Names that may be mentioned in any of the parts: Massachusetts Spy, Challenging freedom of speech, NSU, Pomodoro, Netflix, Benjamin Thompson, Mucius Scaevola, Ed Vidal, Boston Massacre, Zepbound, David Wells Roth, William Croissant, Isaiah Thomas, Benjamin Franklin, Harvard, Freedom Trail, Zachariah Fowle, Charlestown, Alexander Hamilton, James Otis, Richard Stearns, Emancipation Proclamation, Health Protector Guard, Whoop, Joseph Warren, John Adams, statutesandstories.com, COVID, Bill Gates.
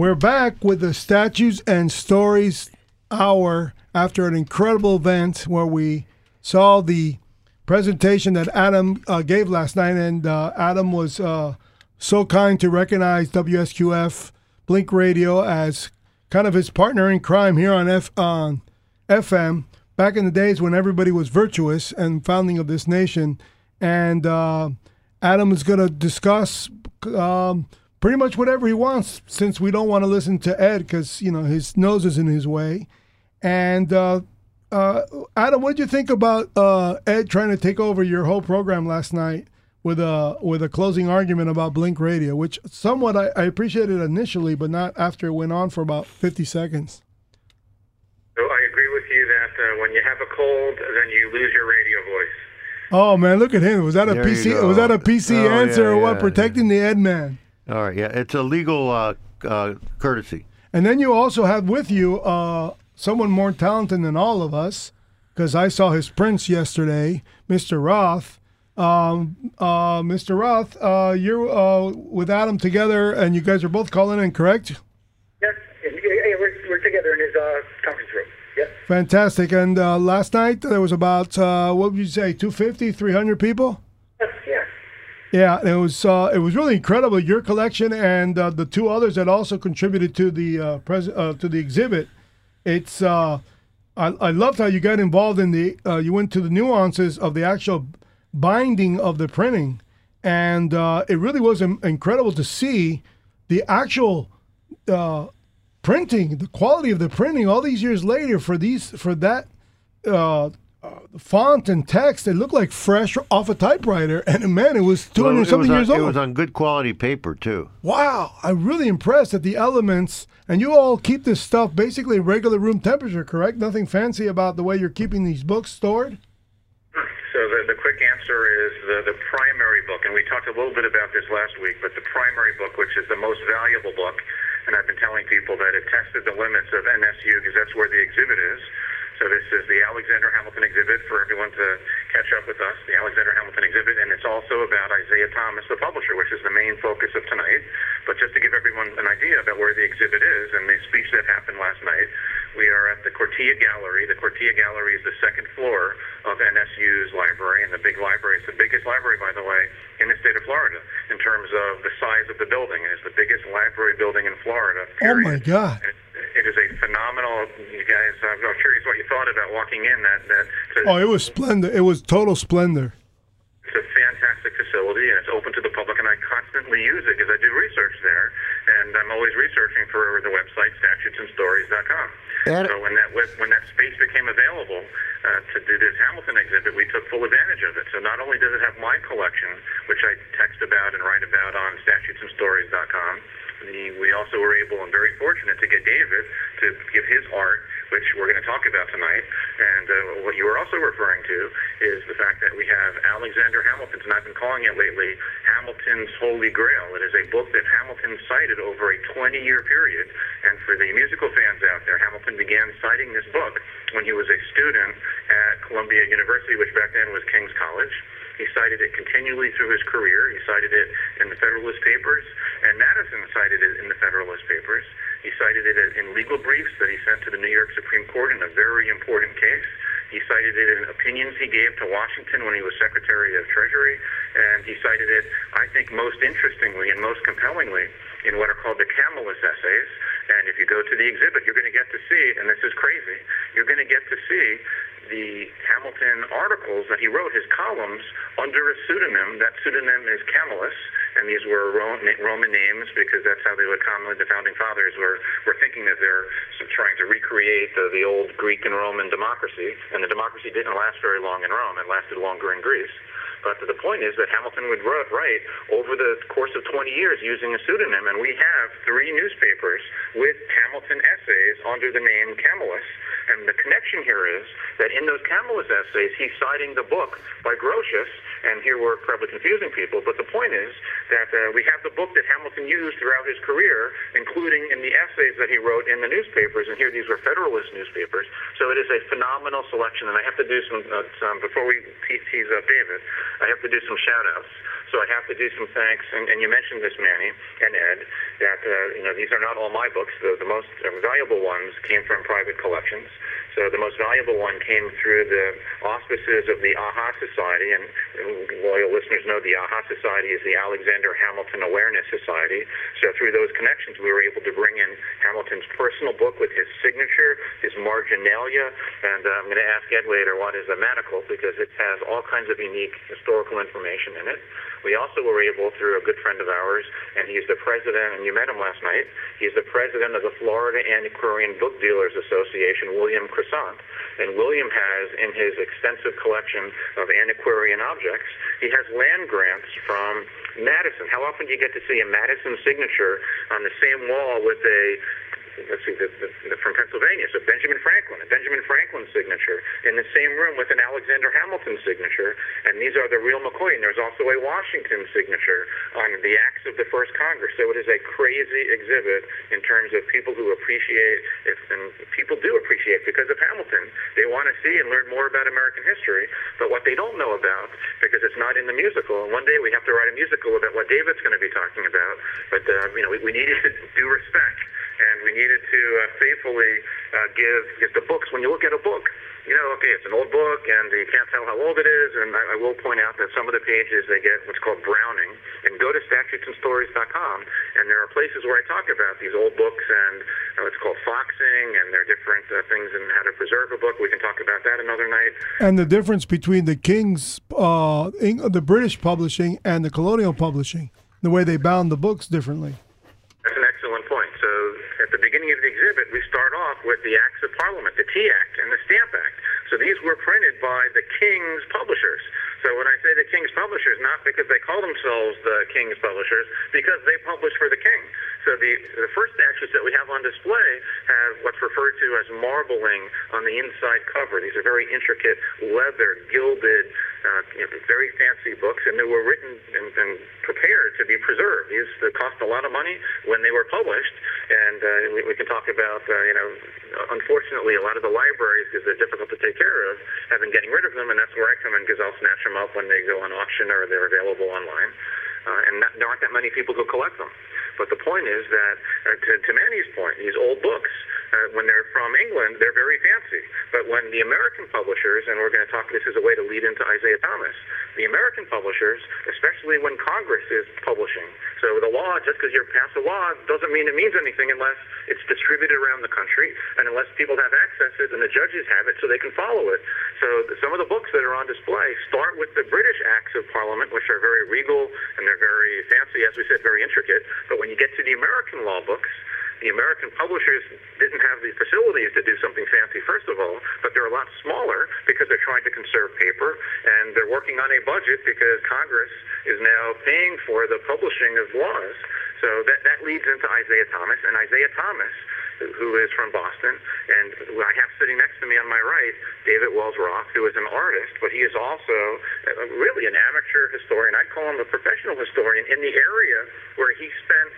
We're back with the Statues and Stories Hour after an incredible event where we saw the presentation that Adam gave last night, and Adam was so kind to recognize WSQF Blink Radio as kind of his partner in crime here on FM back in the days when everybody was virtuous and founding of this nation. And Adam is going to discuss pretty much whatever he wants, since we don't want to listen to Ed because, you know, his nose is in his way. And Adam, what did you think about Ed trying to take over your whole program last night with a closing argument about Blink Radio, which somewhat I appreciated initially, but not after it went on for about 50 seconds? So I agree with you that when you have a cold, then you lose your radio voice. Oh man, look at him! Was that a there PC? Was that a PC answer or what? Yeah, protecting the Ed man. All right, yeah, it's a legal courtesy. And then you also have with you someone more talented than all of us, because I saw his prints yesterday, Mr. Roth. Mr. Roth, you're with Adam together, and you guys are both calling in, correct? Yes, we're together in his conference room. Yes. Fantastic. And last night there was about, what would you say, 250, 300 people? Yes, yeah. Yeah, it was really incredible. Your collection and the two others that also contributed to the to the exhibit. It's I loved how you got involved in the you went to the nuances of the actual binding of the printing, and it really was incredible to see the actual printing, the quality of the printing all these years later for that. Font and text, it looked like fresh off a typewriter, and man, it was 200-something years old. It was on good quality paper, too. Wow, I'm really impressed at the elements, and you all keep this stuff basically regular room temperature, correct? Nothing fancy about the way you're keeping these books stored? So the quick answer is the primary book, and we talked a little bit about this last week, but the primary book, which is the most valuable book, and I've been telling people that it tested the limits of NSU because that's where the exhibit is. So this is the Alexander Hamilton exhibit for everyone to catch up with us, the Alexander Hamilton exhibit, and it's also about Isaiah Thomas, the publisher, which is the main focus of tonight. But just to give everyone an idea about where the exhibit is and the speech that happened last night, we are at the Cotilla Gallery. The Cotilla Gallery is the second floor of NSU's library, and the big library. It's the biggest library, by the way, in the state of Florida in terms of the size of the building. It's the biggest library building in Florida, period. Oh, my God. It is a phenomenal, you guys, I'm curious what you thought about walking in that. Oh, it was splendor. It was total splendor. It's a fantastic facility, and it's open to the public, and I constantly use it because I do research there, and I'm always researching for the website, statutesandstories.com. So when that space became available to do this Hamilton exhibit, we took full advantage of it. So not only does it have my collection, which I text about and write about on statutesandstories.com, we also were able and very fortunate to get David to give his art, which we're going to talk about tonight. And what you were also referring to is the fact that we have Alexander Hamilton's, and I've been calling it lately, Hamilton's Holy Grail. It is a book that Hamilton cited over a 20-year period. And for the musical fans out there, Hamilton began citing this book when he was a student at Columbia University, which back then was King's College. He cited it continually through his career. He cited it in the Federalist Papers, and Madison cited it in the Federalist Papers. He cited it in legal briefs that he sent to the New York Supreme Court in a very important case. He cited it in opinions he gave to Washington when he was Secretary of Treasury, and he cited it, I think, most interestingly and most compellingly in what are called the Camillus Essays. And if you go to the exhibit, you're going to get to see, and this is crazy, you're going to get to see the Hamilton articles that he wrote, his columns, under a pseudonym. That pseudonym is Camillus, and these were Roman names because that's how they would commonly, the Founding Fathers were thinking that they're trying to recreate the old Greek and Roman democracy, and the democracy didn't last very long in Rome. It lasted longer in Greece. But the point is that Hamilton would write over the course of 20 years using a pseudonym, and we have three newspapers with Hamilton essays under the name Camillus. And the connection here is that in those Camillus essays, he's citing the book by Grotius, and here we're probably confusing people, but the point is that we have the book that Hamilton used throughout his career, including in the essays that he wrote in the newspapers, and here these were Federalist newspapers. So it is a phenomenal selection, and I have to do some before we tease up David, I have to do some shout-outs. So I have to do some thanks, and you mentioned this, Manny and Ed, that these are not all my books. The most valuable ones came from private collections. So the most valuable one came through the auspices of the AHA Society, and loyal listeners know the AHA Society is the Alexander Hamilton Awareness Society. So through those connections, we were able to bring in Hamilton's personal book with his signature, his marginalia, and I'm going to ask Ed later what is a manacle, because it has all kinds of unique historical information in it. We also were able, through a good friend of ours, and he's the president, and you met him last night, he's the president of the Florida Antiquarian Book Dealers Association, William Croissant. And William has, in his extensive collection of antiquarian objects, he has land grants from Madison. How often do you get to see a Madison signature on the same wall with a, let's see, from Pennsylvania, so a Benjamin Franklin signature in the same room with an Alexander Hamilton signature, and these are the real McCoy, and there's also a Washington signature on the acts of the first Congress. So it is a crazy exhibit in terms of people who appreciate, and people do appreciate because of Hamilton. They want to see and learn more about American history, but what they don't know about, because it's not in the musical, and one day we have to write a musical about what David's going to be talking about, but we needed to do respect. And we needed to faithfully give the books. When you look at a book, okay, it's an old book, and you can't tell how old it is. And I will point out that some of the pages, they get what's called browning. And go to statutesandstories.com, and there are places where I talk about these old books and what's called foxing, and there are different things in how to preserve a book. We can talk about that another night. And the difference between the King's, the British publishing, and the colonial publishing, the way they bound the books differently. That's an excellent point. So at the beginning of the exhibit, we start off with the Acts of Parliament, the Tea Act and the Stamp Act. So these were printed by the King's publishers. So when I say the King's publishers, not because they call themselves the King's publishers, because they publish for the King. So the first statues that we have on display have what's referred to as marbling on the inside cover. These are very intricate, leather, gilded, very fancy books, and they were written and prepared to be preserved. These cost a lot of money when they were published, and we can talk about, unfortunately, a lot of the libraries, because they're difficult to take care of, have been getting rid of them, and that's where I come in, because I'll snatch them up when they go on auction or they're available online. And there aren't that many people who collect them. But the point is that, to Manny's point, these old books, when they're from England, they're very fancy. But when the American publishers, and we're going to talk, this is a way to lead into Isaiah Thomas, the American publishers, especially when Congress is publishing. So the law, just because you pass a law, doesn't mean it means anything unless it's distributed around the country and unless people have access to it and the judges have it so they can follow it. So some of the books that are on display start with the British Acts of Parliament, which are very regal and they're very fancy, as we said, very intricate. But when you get to the American law books, the American publishers didn't have the facilities to do something fancy, first of all, but they're a lot smaller because they're trying to conserve paper, and they're working on a budget because Congress is now paying for the publishing of laws. So that leads into Isaiah Thomas, and Isaiah Thomas, who is from Boston, and I have sitting next to me on my right, David Wells Roth, who is an artist, but he is also really an amateur historian. I'd call him a professional historian in the area where he spent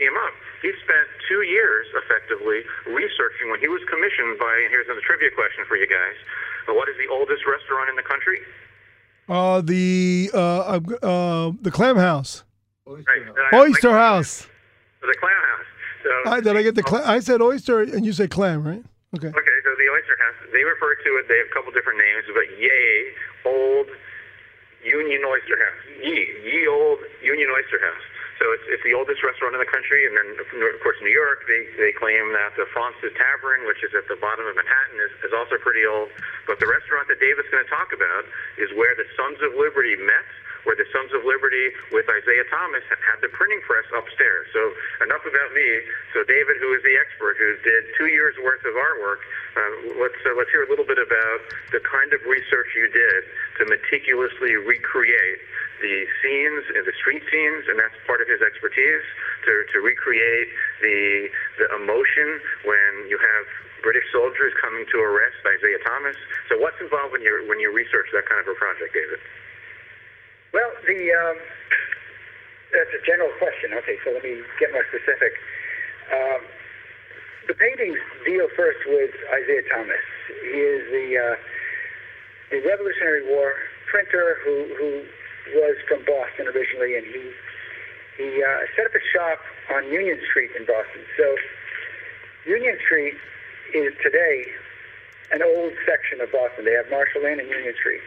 him up. He spent 2 years, effectively, researching when he was commissioned by, and here's a trivia question for you guys, what is the oldest restaurant in the country? The Clam House. Right. Oyster House. The Clam House. So, I said oyster, and you said clam, right? Okay. Okay, so the oyster house, they refer to it, they have a couple different names, but yay, old Union Oyster House. Ye old Union Oyster House. So it's the oldest restaurant in the country, and then, of course, New York, they claim that the Francis Tavern, which is at the bottom of Manhattan, is also pretty old. But the restaurant that David's going to talk about is where the Sons of Liberty met, where the Sons of Liberty with Isaiah Thomas had the printing press upstairs. So enough about me. So David, who is the expert, who did 2 years' worth of artwork, let's hear a little bit about the kind of research you did to meticulously recreate the scenes and the street scenes, and that's part of his expertise, to recreate the emotion when you have British soldiers coming to arrest Isaiah Thomas. So what's involved when you research that kind of a project, David? Well, that's a general question. Okay, so let me get more specific. The paintings deal first with Isaiah Thomas. He is the Revolutionary War printer who was from Boston originally, and he set up a shop on Union Street in Boston. So Union Street is today an old section of Boston. They have Marshall Lane and Union Street.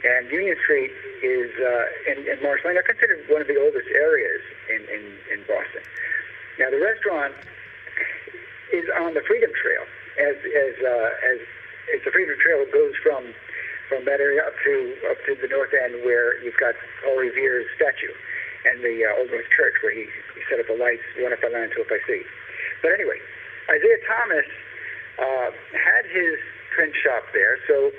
And Union Street is, and Marshall Lane are considered one of the oldest areas in Boston. Now, the restaurant is on the Freedom Trail, as the Freedom Trail goes from that area up to the north end, where you've got Paul Revere's statue and the Old North Church, where he set up the lights, one if I land, two if I see. But anyway, Isaiah Thomas had his print shop there, so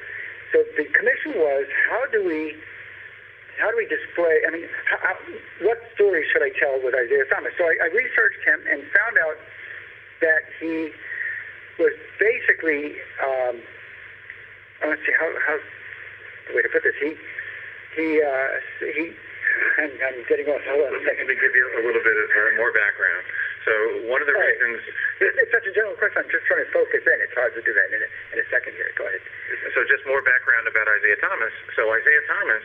the commission was, how do we display, what story should I tell with Isaiah Thomas? So I researched him and found out that he was basically, let's see, how the way to put this, he I'm getting off. Hold on a second. Let me give you a little bit of more background. So one of the reasons... It's such a general question. I'm just trying to focus in. It's hard to do that in a second here. Go ahead. So just more background about Isaiah Thomas. So Isaiah Thomas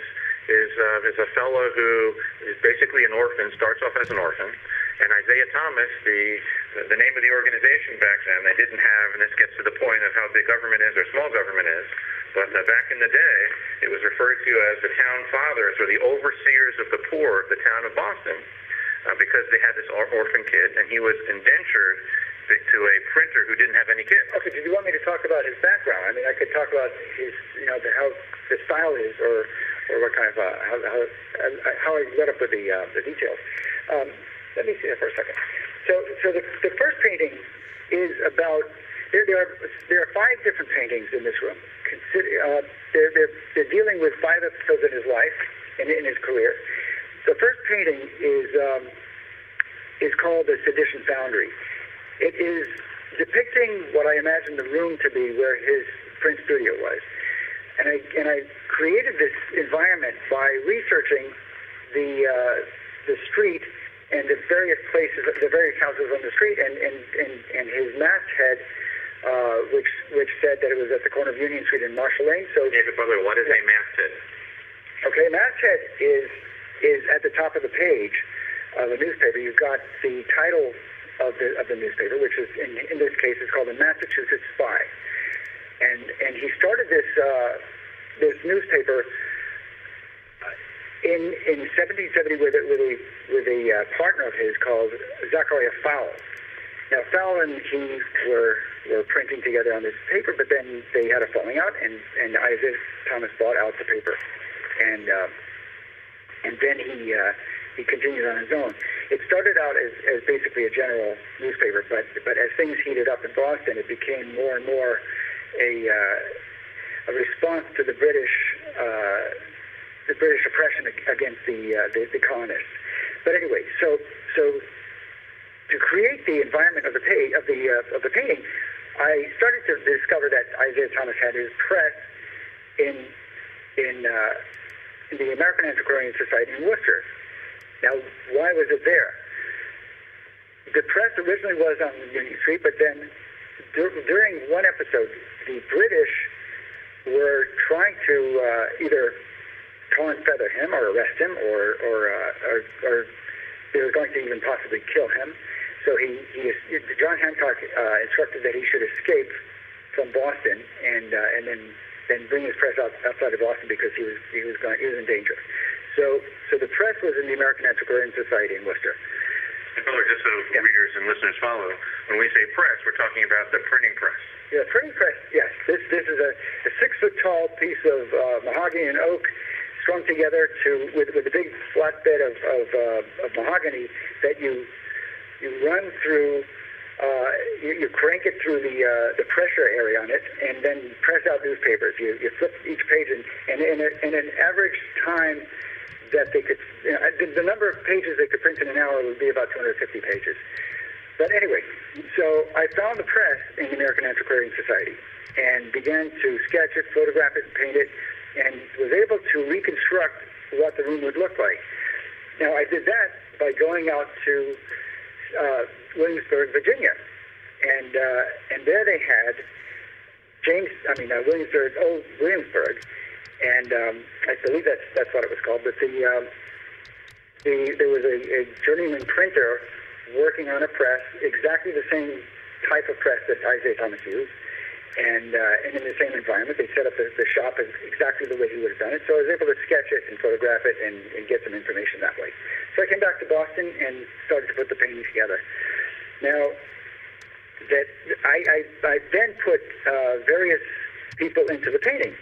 is a fellow who is basically an orphan, starts off as an orphan. And Isaiah Thomas, the name of the organization back then, they didn't have, and this gets to the point of how big government is or small government is, but back in the day, it was referred to as the town fathers or the overseers of the poor of the town of Boston, because they had this orphan kid, and he was indentured to a printer who didn't have any kids. Okay, did you want me to talk about his background? I mean, I could talk about his, how the style is, or what kind of, how I led up with the details. Let me see that for a second. So the first painting is about, there are five different paintings in this room. They're dealing with five episodes in his life and in his career. The first painting is called The Sedition Foundry. It is depicting what I imagine the room to be where his print studio was. And I created this environment by researching the street and the various places, the various houses on the street, and his masthead, which said that it was at the corner of Union Street and Marshall Lane. So, David, brother, what is a masthead? Okay, masthead is at the top of the page of the newspaper. You've got the title of the newspaper, which is in this case is called the Massachusetts Spy, and he started this newspaper in 1770 with a partner of his called Zachariah Fowle. Now, Fowle and he were printing together on this paper, but then they had a falling out, and Isaiah Thomas bought out the paper, and then he continued on his own. It started out as basically a general newspaper, but as things heated up in Boston, it became more and more a response to the British. The British oppression against the colonists, but anyway, so to create the environment of the page of the painting, I started to discover that Isaiah Thomas had his press in the American Antiquarian Society in Worcester. Now, why was it there? The press originally was on Union Street, but then during one episode, the British were trying to either call and feather him, or arrest him, or they were going to even possibly kill him. So John Hancock instructed that he should escape from Boston and then bring his press outside of Boston because he was in danger. So the press was in the American Antiquarian Society in Worcester. Just so readers and listeners follow, when we say press, we're talking about the printing press. Yeah, printing press. Yes, this is a 6-foot tall piece of mahogany and oak, strung together with a big flat bed of mahogany that you run through, you crank it through the pressure area on it, and then press out newspapers. You flip each page, and an average time that they could, the number of pages they could print in an hour would be about 250 pages. But anyway, so I found the press in the American Antiquarian Society and began to sketch it, photograph it, paint it, and was able to reconstruct what the room would look like. Now, I did that by going out to Williamsburg, Virginia, and there they had Williamsburg, and I believe that's what it was called. But there was a journeyman printer working on a press, exactly the same type of press that Isaiah Thomas used, and in the same environment. They set up the shop exactly the way he would have done it. So I was able to sketch it and photograph it and get some information that way. So I came back to Boston and started to put the painting together. Now, that I then put various people into the painting.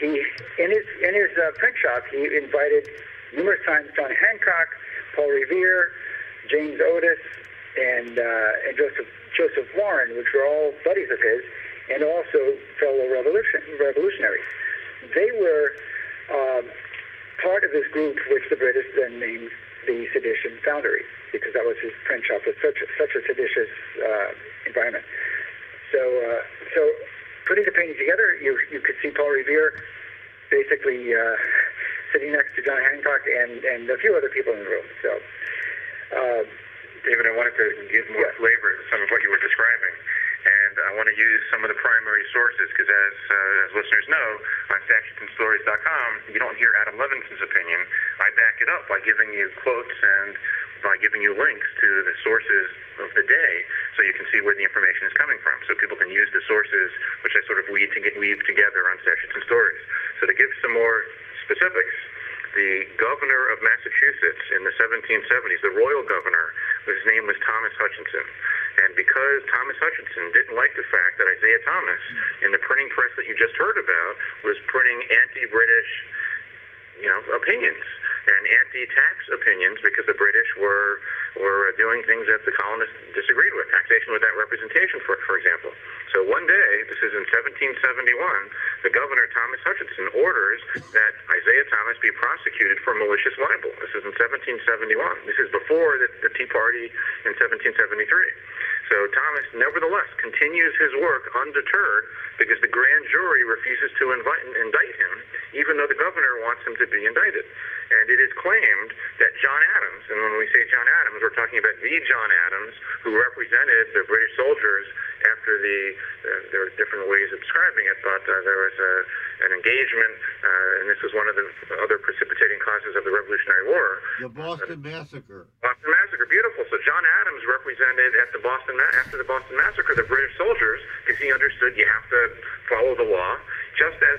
In his print shop, he invited numerous times John Hancock, Paul Revere, James Otis, and Joseph Warren, which were all buddies of his, and also fellow revolutionaries. They were part of this group which the British then named the Sedition Foundry, because that was his print shop. It was such a seditious environment. So putting the painting together, you could see Paul Revere basically sitting next to John Hancock and a few other people in the room. So, David, I wanted to give more flavor to some of what you were describing. And I want to use some of the primary sources, because as listeners know, on statutesandstories.com, you don't hear Adam Levinson's opinion. I back it up by giving you quotes and by giving you links to the sources of the day, so you can see where the information is coming from. So people can use the sources, which I sort of weave together on Statutes and Stories. So to give some more specifics, the governor of Massachusetts in the 1770s, the royal governor, his name was Thomas Hutchinson. And because Thomas Hutchinson didn't like the fact that Isaiah Thomas, in the printing press that you just heard about, was printing anti-British, opinions and anti-tax opinions, because the British were doing things that the colonists disagreed with, taxation without representation, for example. So one day, this is in 1771, the governor, Thomas Hutchinson, orders that Isaiah Thomas be prosecuted for malicious libel. This is in 1771. This is before the Tea Party in 1773. So Thomas, nevertheless, continues his work undeterred, because the grand jury refuses to indict him, even though the governor wants him to be indicted. And it is claimed that John Adams, and when we say John Adams, we're talking about the John Adams who represented the British soldiers after there are different ways of describing it, but there was an engagement, and this was one of the other precipitating causes of the Revolutionary War. The Boston Massacre. Boston Massacre, beautiful. So John Adams represented at the Boston after the Boston Massacre the British soldiers, because he understood you have to follow the law, just as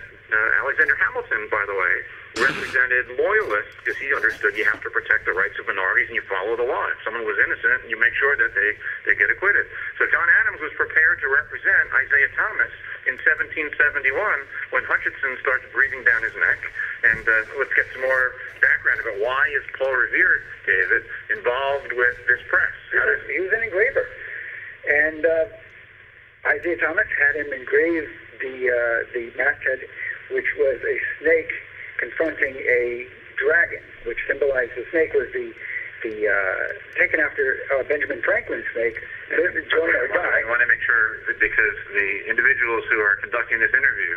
Alexander Hamilton, by the way, represented loyalists, because he understood you have to protect the rights of minorities and you follow the law. If someone was innocent, you make sure that they get acquitted. So John Adams was prepared to represent Isaiah Thomas in 1771 when Hutchinson starts breathing down his neck. And let's get some more background about why is Paul Revere, David, involved with this press? He was an engraver. And Isaiah Thomas had him engrave the masthead, which was a snake confronting a dragon, which symbolized the snake was the taken after Benjamin Franklin's snake. I want to make sure, because the individuals who are conducting this interview,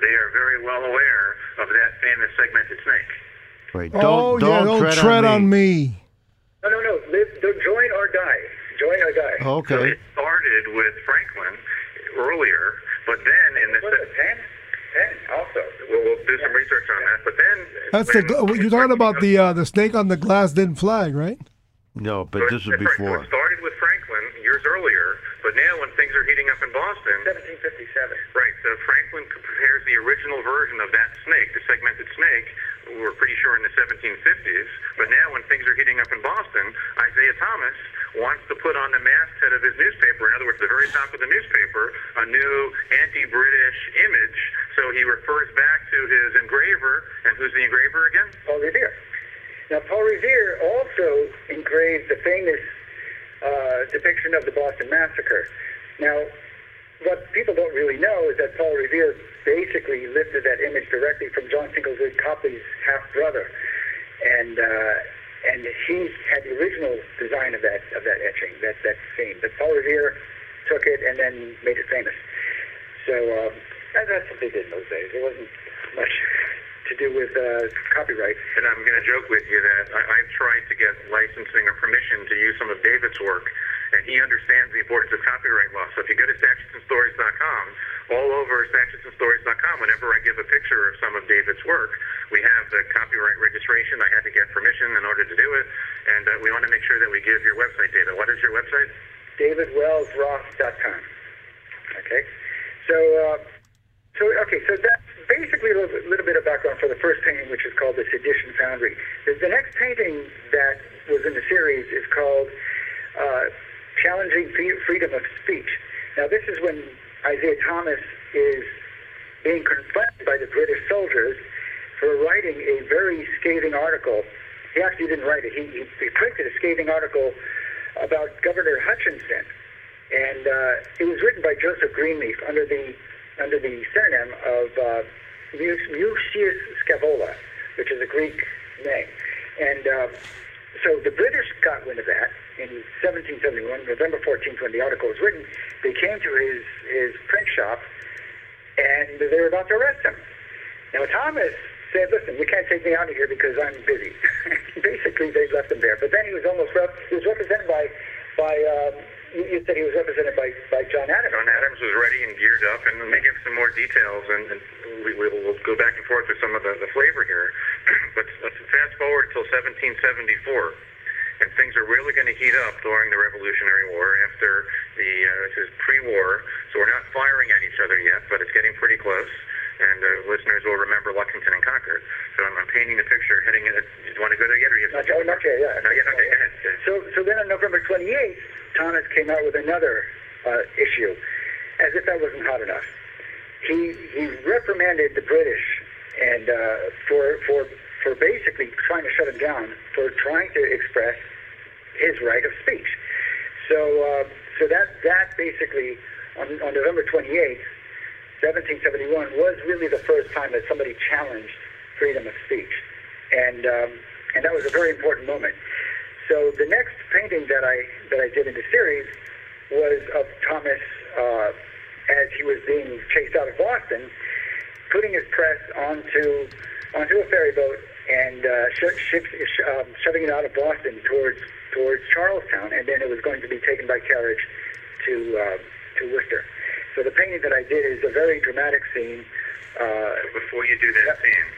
they are very well aware of that famous segmented snake. Right. Don't tread on me. No. Join or die. Join or die. Okay. So it started with Franklin earlier, but then in the 10 also. We'll do some research on that. But then you're talking about the snake on the Glasden flag, right? No, but so this was before. It started with Franklin years earlier, but now when things are heating up in Boston, 1757. Right. So Franklin prepares the original version of that snake, the segmented snake. We're pretty sure in the 1750s. But now when things are heating up in Boston, Isaiah Thomas wants to put on the masthead of his newspaper, in other words, the very top of the newspaper, a new anti-British image. So he refers back to his engraver, and who's the engraver again? Paul Revere. Now, Paul Revere also engraved the famous depiction of the Boston Massacre. Now, what people don't really know is that Paul Revere basically lifted that image directly from John Singlewood Copley's half-brother, and he had the original design of that etching, that scene. But Paul Revere took it and then made it famous. So that's what they did in those days. It wasn't much to do with copyright. And I'm going to joke with you that I've tried to get licensing or permission to use some of David's work, and he understands the importance of copyright law. So if you go to statutesandstories.com, all over statutesandstories.com, whenever I give a picture of some of David's work, we have the copyright registration. I had to get permission in order to do it, and we want to make sure that we give your website data. What is your website? DavidWellsRoth.com. Okay. So that's basically a little bit of background for the first painting, which is called The Sedition Foundry. The next painting that was in the series is called Challenging Freedom of Speech. Now, this is when Isaiah Thomas is being confronted by the British soldiers for writing a very scathing article. He actually didn't write it. He printed a scathing article about Governor Hutchinson, and it was written by Joseph Greenleaf under the surname of Mucius Scaevola, which is a Greek name. And so the British got wind of that in 1771, November 14th, when the article was written. They came to his print shop, and they were about to arrest him. Now, Thomas said, listen, you can't take me out of here because I'm busy. Basically, they left him there. But then he was represented by you said he was represented by John Adams. John Adams was ready and geared up, and they give some more details, and we'll go back and forth with some of the flavor here. But let's fast forward till 1774, and things are really going to heat up during the Revolutionary War. After this is pre-war, so we're not firing at each other yet, but it's getting pretty close. And listeners will remember Lexington and Concord. So I'm painting the picture heading in. Do you want to go there yet? Or you have not yet, yeah. Not yet, okay. So then on November 28th, Thomas came out with another issue, as if that wasn't hot enough. He reprimanded the British and for basically trying to shut him down for trying to express his right of speech. So that basically on November 28th, 1771 was really the first time that somebody challenged freedom of speech, and that was a very important moment. So the next painting that I did in the series was of Thomas as he was being chased out of Boston, putting his press onto a ferry boat and shoving it out of Boston towards Charlestown, and then it was going to be taken by carriage to Worcester. So the painting that I did is a very dramatic scene. Before you do that scene,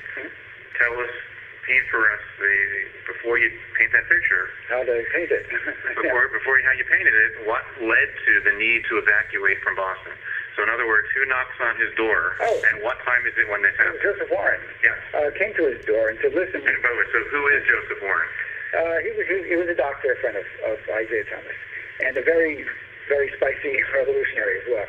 tell us, paint for us, before you paint that picture. How to paint it. Before how you painted it, what led to the need to evacuate from Boston? So in other words, who knocks on his door, and what time is it when this happens? Joseph Warren came to his door and said, listen. And by the way, so who is Joseph Warren? He was a doctor, a friend of Isaiah Thomas, and a very, very spicy revolutionary as well.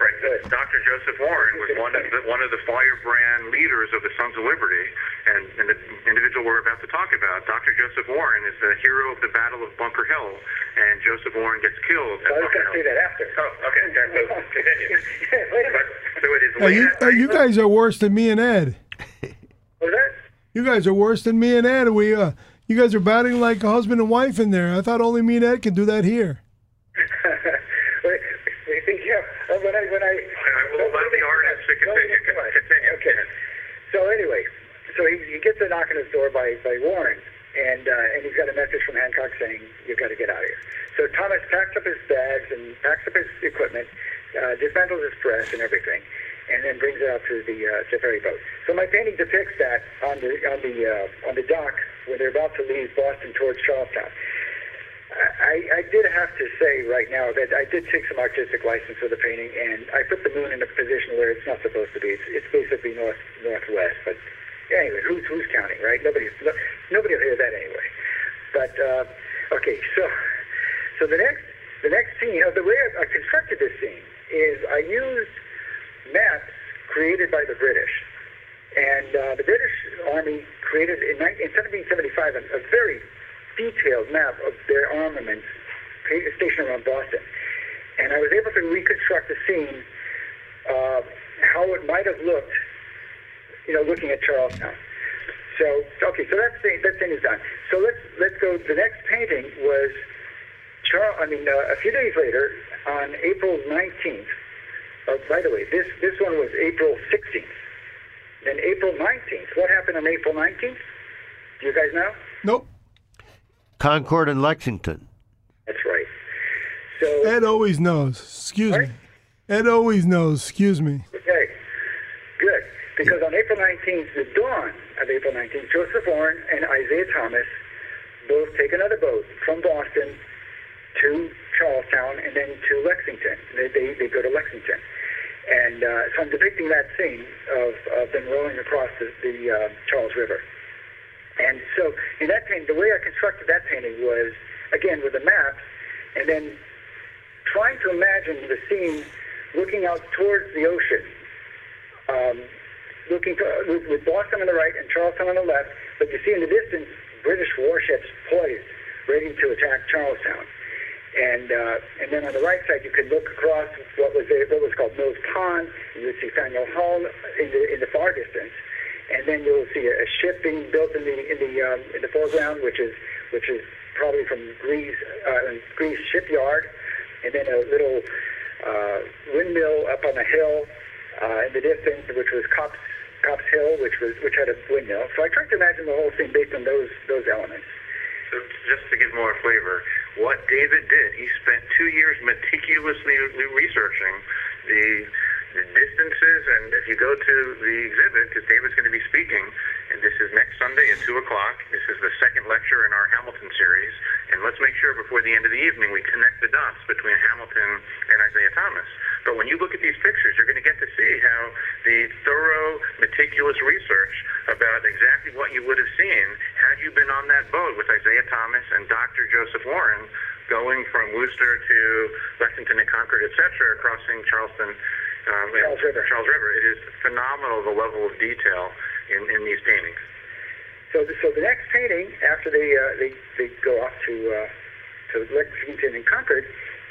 Right. Dr. Joseph Warren was one of the firebrand leaders of the Sons of Liberty, and the individual we're about to talk about, Dr. Joseph Warren, is the hero of the Battle of Bunker Hill, and Joseph Warren gets killed. So I was going to say that after. Oh, okay. So continue. So it is late. You guys are worse than me and Ed. What's that? You guys are worse than me and Ed. You guys are batting like a husband and wife in there. I thought only me and Ed could do that here. I will let the artist continue. Okay. So anyway, so he gets a knock on his door by Warren, and he's got a message from Hancock saying, you've got to get out of here. So Thomas packs up his bags and packs up his equipment, dismantles his press and everything, and then brings it out to the ferry boat. So my painting depicts that on the dock where they're about to leave Boston towards Charlestown. I did have to say right now that I did take some artistic license with the painting, and I put the moon in a position where it's not supposed to be. It's basically northwest, but anyway, who's counting, right? Nobody will hear that anyway. But okay, so the next scene, the way I constructed this scene is I used maps created by the British, and the British Army created in 1775 a very detailed map of their armaments stationed around Boston, and I was able to reconstruct the scene, how it might have looked, looking at Charlestown. So okay, so that thing is done. So let's go. The next painting was a few days later on April 19th. Oh, by the way, this one was April 16th. Then April 19th. What happened on April 19th? Do you guys know? Nope. Concord and Lexington. That's right. Ed always knows. Excuse me. Ed always knows. Excuse me. Okay. Good. Because on April 19th, the dawn of April 19th, Joseph Warren and Isaiah Thomas both take another boat from Boston to Charlestown and then to Lexington. They go to Lexington. And so I'm depicting that scene of them rowing across the Charles River. And so in that painting, the way I constructed that painting was, again, with the maps, and then trying to imagine the scene looking out towards the ocean, looking with Boston on the right and Charlestown on the left, but you see in the distance British warships poised, ready to attack Charlestown. And then on the right side, you could look across what was called Mills Pond. You would see Faneuil Hall in the far distance, and then you'll see a ship being built in the foreground, which is probably from Greece shipyard, and then a little windmill up on a hill in the distance, which was Cops Hill, which had a windmill. So I tried to imagine the whole thing based on those elements. So just to give more flavor, what David did, he spent 2 years meticulously researching the distances, and if you go to the exhibit, because David's going to be speaking, and this is next Sunday at 2 o'clock, this is the second lecture in our Hamilton series, and let's make sure before the end of the evening we connect the dots between Hamilton and Isaiah Thomas. But when you look at these pictures, you're going to get to see how the thorough, meticulous research about exactly what you would have seen had you been on that boat with Isaiah Thomas and Dr. Joseph Warren going from Worcester to Lexington and Concord, etc., crossing Charles River. It is phenomenal, the level of detail in these paintings. So the next painting, after they go off to Lexington and Concord,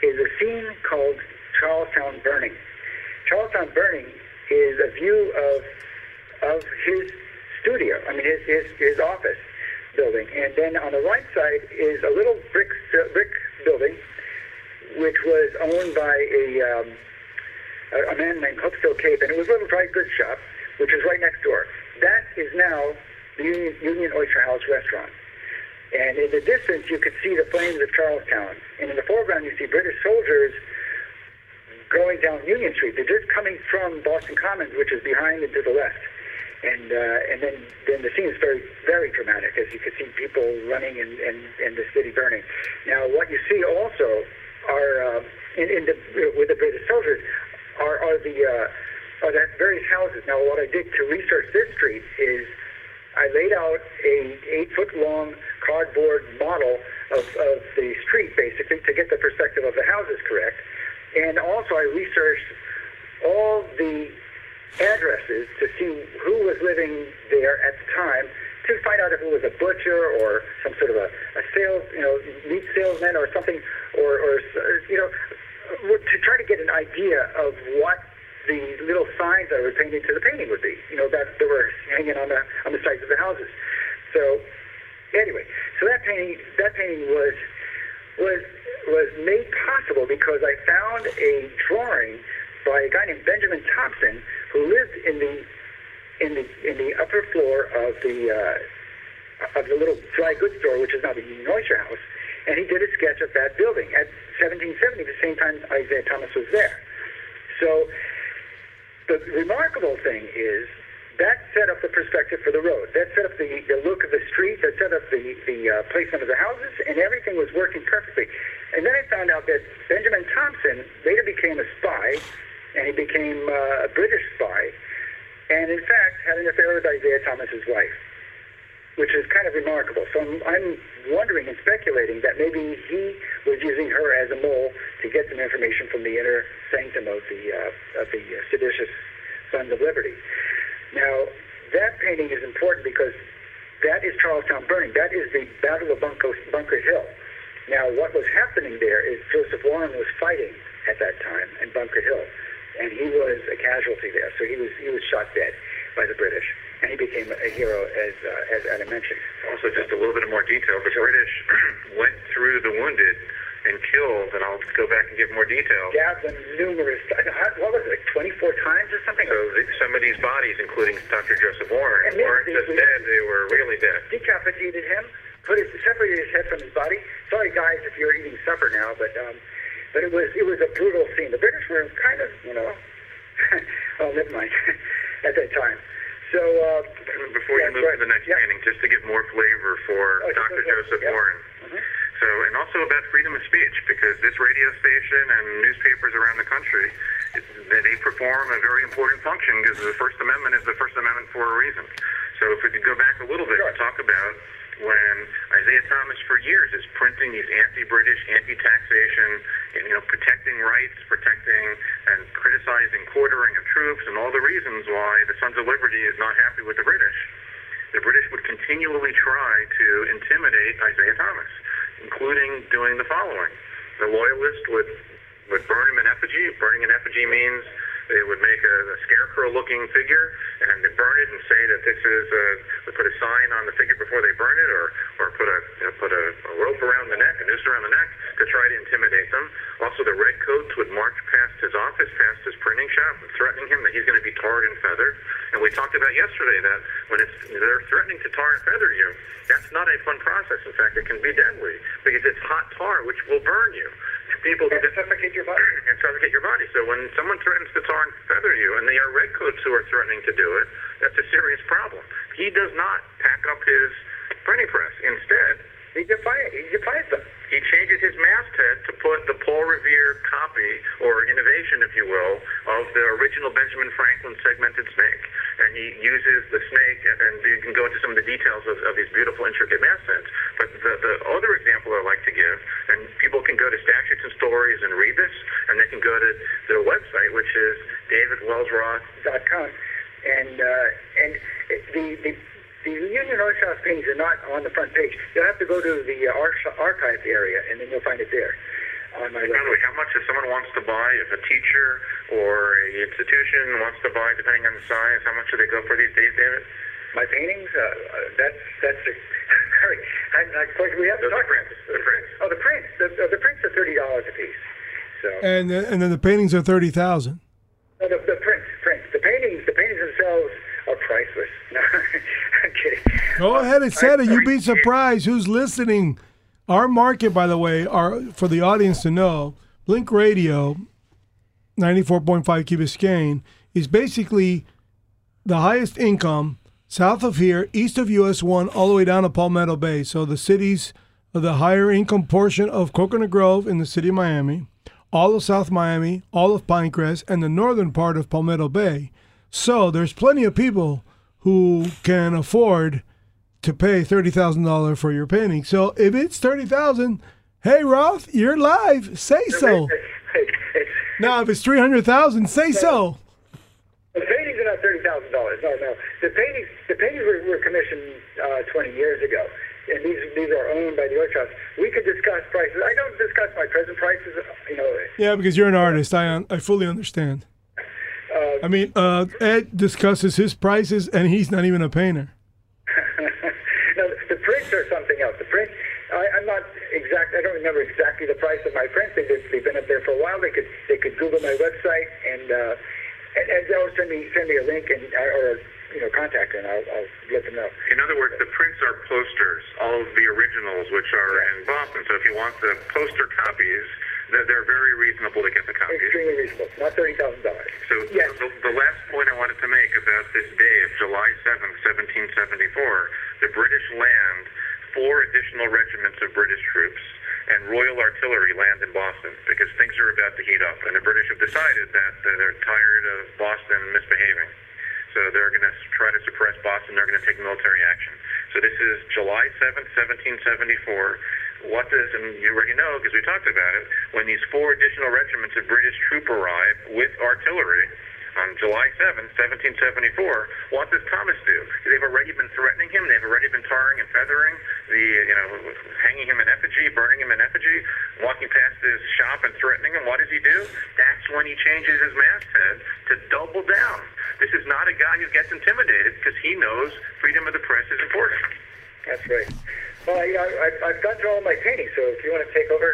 is a scene called Charlestown Burning. Charlestown Burning is a view of his studio, I mean his office building. And then on the right side is a little brick building, which was owned by a man named Hopesville Cape, and it was a little dry goods shop, which is right next door. That is now the Union Oyster House restaurant. And in the distance, you could see the flames of Charlestown. And in the foreground, you see British soldiers going down Union Street. They're just coming from Boston Commons, which is behind and to the left. And then the scene is very, very dramatic, as you can see people running and the city burning. Now, what you see also are with the British soldiers are the various houses. Now, what I did to research this street is I laid out an 8-foot-long cardboard model of the street, basically, to get the perspective of the houses correct. And also I researched all the addresses to see who was living there at the time, to find out if it was a butcher or some sort of a sales, meat salesman or something, or to try to get an idea of what the little signs that were painted to the painting would be, that they were hanging on the sides of the houses. So anyway, so that painting was made possible because I found a drawing by a guy named Benjamin Thompson, who lived in the upper floor of the little dry goods store, which is now the Union Oyster House, and he did a sketch of that building at 1770, the same time Isaiah Thomas was there. So the remarkable thing is that set up the perspective for the road. That set up the look of the street. That set up the placement of the houses, and everything was working perfectly. And then I found out that Benjamin Thompson later became a spy, and he became a British spy, and in fact had an affair with Isaiah Thomas's wife, which is kind of remarkable. So I'm wondering and speculating that maybe he was using her as a mole to get some information from the inner sanctum of the seditious Sons of Liberty. Now, that painting is important because that is Charlestown Burning. That is the Battle of Bunker Hill. Now, what was happening there is Joseph Warren was fighting at that time in Bunker Hill, and he was a casualty there. So he was shot dead by the British, and he became a hero, as Adam mentioned. Also, just a little bit more detail. The British went through the wounded and killed, and I'll go back and give more detail. Jabbed them numerous times. What was it, like 24 times or something? So some of these bodies, including Dr. Joseph Warren, weren't just dead, they were really dead. Decapitated him, separated his head from his body. Sorry, guys, if you're eating supper now, but But it was a brutal scene. The British were kind of, you know, oh, never mind, at that time. So, before you move to the next painting, just to give more flavor for Dr. Joseph Warren. So, and also about freedom of speech, because this radio station and newspapers around the country, they perform a very important function, because the First Amendment is the First Amendment for a reason. So if we could go back a little bit and talk about when Isaiah Thomas for years is printing these anti-British, anti-taxation, you know, protecting rights, protecting and criticizing quartering of troops and all the reasons why the Sons of Liberty is not happy with the British. The British would continually try to intimidate Isaiah Thomas, including doing the following. The Loyalists would burn him in effigy. Burning in effigy means they would make a scarecrow-looking figure and they burn it and say that this is, they put a sign on the figure before they burn it, or put a rope around the neck, a noose around the neck, to try to intimidate them. Also, the Redcoats would march past his office, past his printing shop, threatening him that he's going to be tarred and feathered. And we talked about yesterday that when they're threatening to tar and feather you, that's not a fun process. In fact, it can be deadly, because it's hot tar, which will burn you. People and suffocate your body. And suffocate your body. So when someone threatens to tar and feather you, and they are Redcoats who are threatening to do it, that's a serious problem. He does not pack up his printing press. Instead, he defies them. He changes his masthead to put the Paul Revere copy, or innovation, if you will, of the original Benjamin Franklin segmented snake. And he uses the snake, and you can go into some of the details of these beautiful, intricate mastheads. But the other example I like to give, and people can go to Statutes and Stories and read this, and they can go to their website, which is DavidWellsRoth.com. And the Union Archive paintings are not on the front page. You'll have to go to the archive area, and then you'll find it there. On my list. By the way, how much if someone wants to buy, if a teacher or an institution wants to buy, depending on the size, how much do they go for these days, David? My paintings? That's a... Sorry, we haven't talked about this. The prints. Oh, the prints. The prints are $30 a piece. So. And then the paintings are $30,000. No, the prints. The paintings themselves are priceless. No, I'm kidding. Go ahead and set it. You'd be surprised who's listening. Our market, by the way, for the audience to know, Blink Radio, 94.5 Key Biscayne, is basically the highest income south of here, east of US 1, all the way down to Palmetto Bay. So the cities, the higher income portion of Coconut Grove in the city of Miami, all of South Miami, all of Pinecrest, and the northern part of Palmetto Bay. So there's plenty of people who can afford to pay $30,000 for your painting. So if it's $30,000, hey, Roth, you're live. Say so. Now, if it's $300,000, say so. The paintings are not $30,000. No. The paintings were commissioned 20 years ago, and these are owned by the art shops. We could discuss prices. I don't discuss my present prices. You know. Yeah, because you're an artist. I fully understand. Ed discusses his prices, and he's not even a painter. No, the prints are something else. The prints, I don't remember exactly the price of my prints. They've been up there for a while. They could Google my website, and they'll send me a link or contact, and I'll let them know. In other words, the prints are posters, all of the originals, which are in Boston. So if you want the poster copies, they're very reasonable to get the copies. Extremely reasonable, not $30,000. So yes. The last point I wanted to make about this day of July 7th, 1774, the British land 4 additional regiments of British troops, and Royal Artillery land in Boston, because things are about to heat up, and the British have decided that they're tired of Boston misbehaving. So they're going to try to suppress Boston. They're going to take military action. So this is July 7th, 1774. What does, and you already know because we talked about it, when these 4 additional regiments of British troops arrive with artillery on July 7th, 1774, what does Thomas do? They've already been threatening him. They've already been tarring and feathering, hanging him in effigy, burning him in effigy, walking past his shop and threatening him. What does he do? That's when he changes his masthead to double down. This is not a guy who gets intimidated, because he knows freedom of the press is important. That's right. Well, I've gone through all my paintings, so if you want to take over,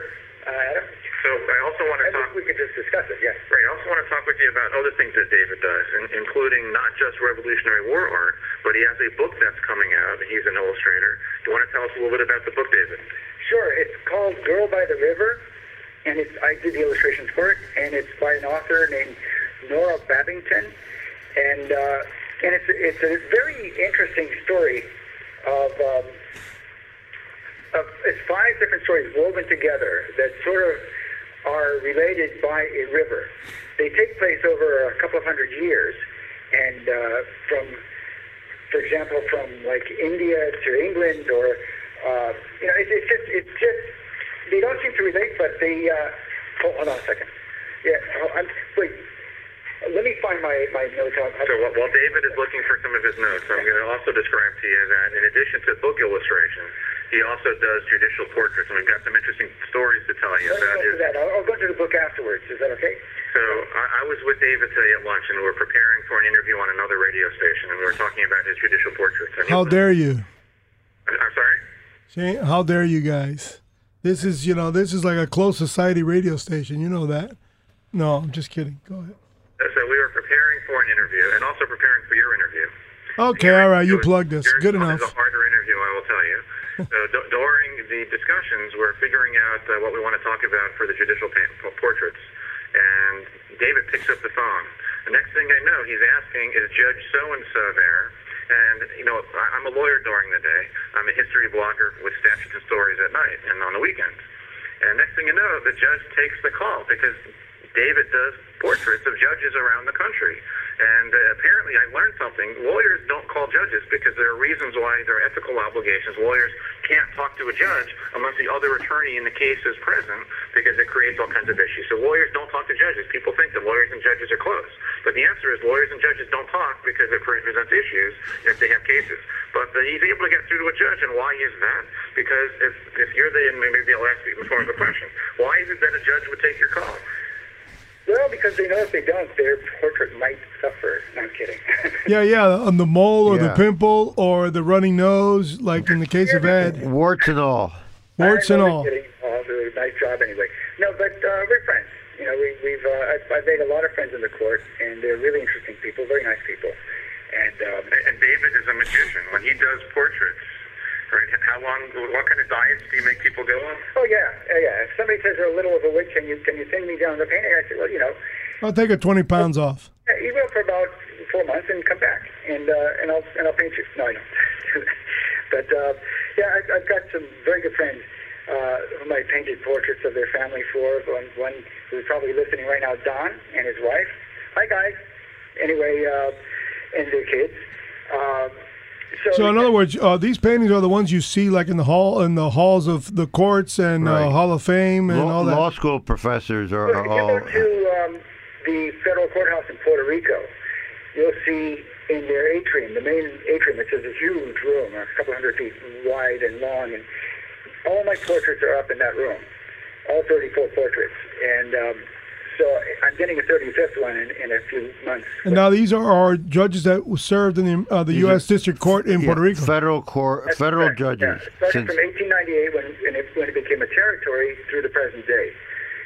Adam. So I also want to talk... We could just discuss it, yes. Right, I also want to talk with you about other things that David does, including not just Revolutionary War art, but he has a book that's coming out. He's an illustrator. Do you want to tell us a little bit about the book, David? Sure. It's called Girl by the River, and I did the illustrations for it, and it's by an author named Nora Babington, and it's a very interesting story of it's five different stories woven together that sort of are related by a river. They take place over a couple of hundred years, and for example, from like India to England, or you know, it's just they don't seem to relate, but they. Hold on a second. Yeah, wait. Let me find my notes out. So while David is looking for some of his notes, I'm going to also describe to you that in addition to book illustration, he also does judicial portraits, and we've got some interesting stories to tell you about his... I'll go to the book afterwards. Is that okay? So I was with David today at lunch, and we were preparing for an interview on another radio station, and we were talking about his judicial portraits. How dare you? I'm sorry? Shane, how dare you guys? This is, you know, this is like a closed society radio station. You know that. No, I'm just kidding. Go ahead. So we were preparing for an interview, and also preparing for your interview. Okay, all right, you plugged us. Good enough. It was a harder interview, I will tell you. So during the discussions, we're figuring out what we want to talk about for the judicial portraits, and David picks up the phone. The next thing I know, he's asking, is Judge so-and-so there? And, you know, I'm a lawyer during the day. I'm a history blogger with Statutes and Stories at night and on the weekends. And next thing you know, the judge takes the call, because David does portraits of judges around the country. And apparently I learned something. Lawyers don't call judges because there are reasons why there are ethical obligations. Lawyers can't talk to a judge unless the other attorney in the case is present, because it creates all kinds of issues. So lawyers don't talk to judges. People think that lawyers and judges are close. But the answer is lawyers and judges don't talk because it presents issues if they have cases. But he's able to get through to a judge, and why is that? Because if you're the, and maybe I'll ask you before the question, why is it that a judge would take your call? Well, because they know if they don't, their portrait might suffer. No, I'm kidding. On the mole or the pimple or the running nose, like in the case of Ed. Warts and all. Warts and all. Nice job anyway. No, but we're friends. You know, I've made a lot of friends in the court, and they're really interesting people, very nice people. And David is a magician. When he does portraits, right? How long? What kind of diets do you make people go on? Oh yeah. If somebody says they're a little of a witch, can you send me down the painting? I say, well, you know, I'll take a 20 pounds off. Yeah, he will for about 4 months and come back, and I'll paint you. No, I don't. But I've got some very good friends whom I painted portraits of their family for. One who's probably listening right now, Don and his wife. Hi guys. Anyway, and their kids. So in other words, these paintings are the ones you see, like in the halls of the courts and Hall of Fame and all that. Law school professors are all. If you go to the federal courthouse in Puerto Rico, you'll see in their atrium, the main atrium, which is a huge room, a couple hundred feet wide and long, and all my portraits are up in that room, all 34 portraits, and. So I'm getting a 35th one in a few months. And now these are our judges that served in the U.S. District Court in Puerto Rico. Federal court, that's federal correct. Judges. Yeah. Starting from 1898 when it became a territory through the present day.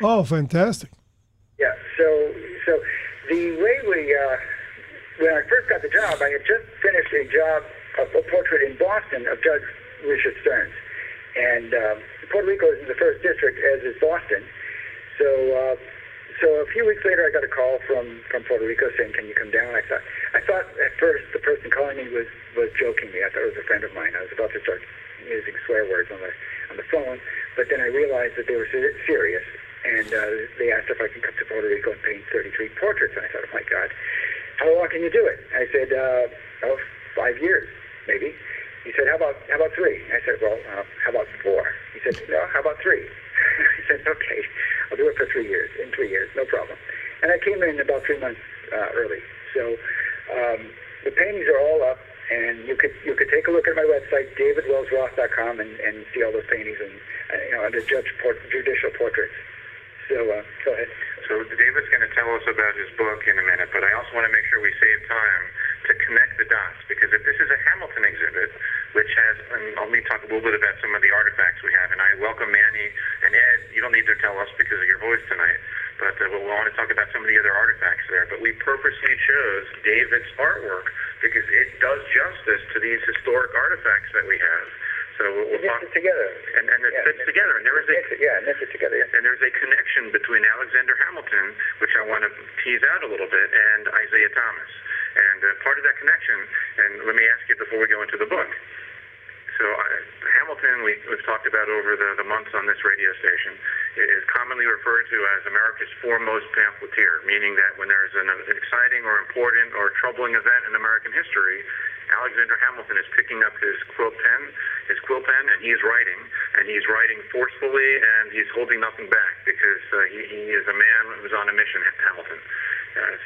Oh, fantastic. Yeah, so the way we, when I first got the job, I had just finished a job, a portrait in Boston of Judge Richard Stearns. And Puerto Rico is in the first district, as is Boston. So a few weeks later, I got a call from Puerto Rico saying, "Can you come down?" I thought at first the person calling me was joking me. I thought it was a friend of mine. I was about to start using swear words on the phone, but then I realized that they were serious, and they asked if I could come to Puerto Rico and paint 33 portraits. And I thought, "Oh my God, how long can you do it?" I said, 5 years, maybe." He said, "How about 3?" I said, "Well, how about 4?" He said, "No, how about 3?" I said, "Okay, I'll do it for 3 years. In 3 years, no problem." And I came in about 3 months early. So the paintings are all up, and you could take a look at my website, DavidWellsRoth.com, and see all those paintings and you know, under judicial portraits. So go ahead. So David's going to tell us about his book in a minute, but I also want to make sure we save time to connect the dots, because if this is a Hamilton exhibit, which has, and let me talk a little bit about some of the artifacts we have, and I welcome Manny and Ed. You don't need to tell us because of your voice tonight, but we want to talk about some of the other artifacts there. But we purposely chose David's artwork because it does justice to these historic artifacts that we have. So we'll talk together, and it fits together, and there is a is a connection between Alexander Hamilton, which I want to tease out a little bit, and Isaiah Thomas. And part of that connection, and let me ask you before we go into the book. So Hamilton, we've talked about over the months on this radio station, is commonly referred to as America's foremost pamphleteer, meaning that when there's an exciting or important or troubling event in American history, Alexander Hamilton is picking up his quill pen, and he's writing forcefully, and he's holding nothing back, because he is a man who's on a mission, Hamilton.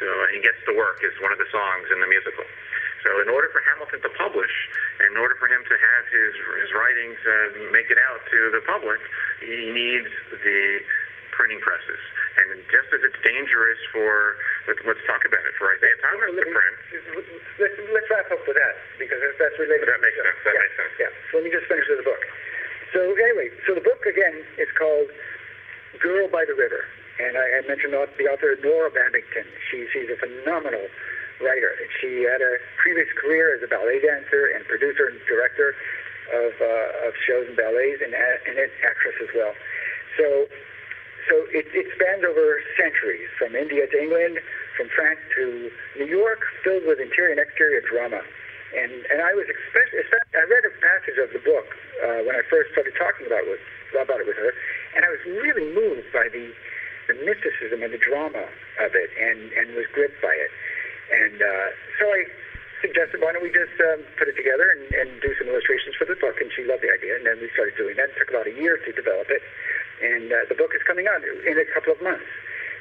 So he gets to work is one of the songs in the musical. So in order for Hamilton to publish, in order for him to have his writings make it out to the public, he needs the printing presses. And just as it's dangerous for, let's talk about it for Isaiah Thomas to print. Let's wrap up with that, because that's related. That makes sense. That makes sense. Yeah. So let me just finish with the book. So anyway, so the book, again, is called Girl by the River. And I mentioned the author, Nora Babington. She's a phenomenal writer. She had a previous career as a ballet dancer and producer and director of shows and ballets, and an actress as well. So it spans over centuries, from India to England, from France to New York, filled with interior and exterior drama. And I was I read a passage of the book when I first started talking about it with her, and I was really moved by the mysticism and the drama of it, and was gripped by it. And so I suggested, why don't we just put it together and do some illustrations for the book? And she loved the idea, and then we started doing that. It took about a year to develop it, and the book is coming out in a couple of months.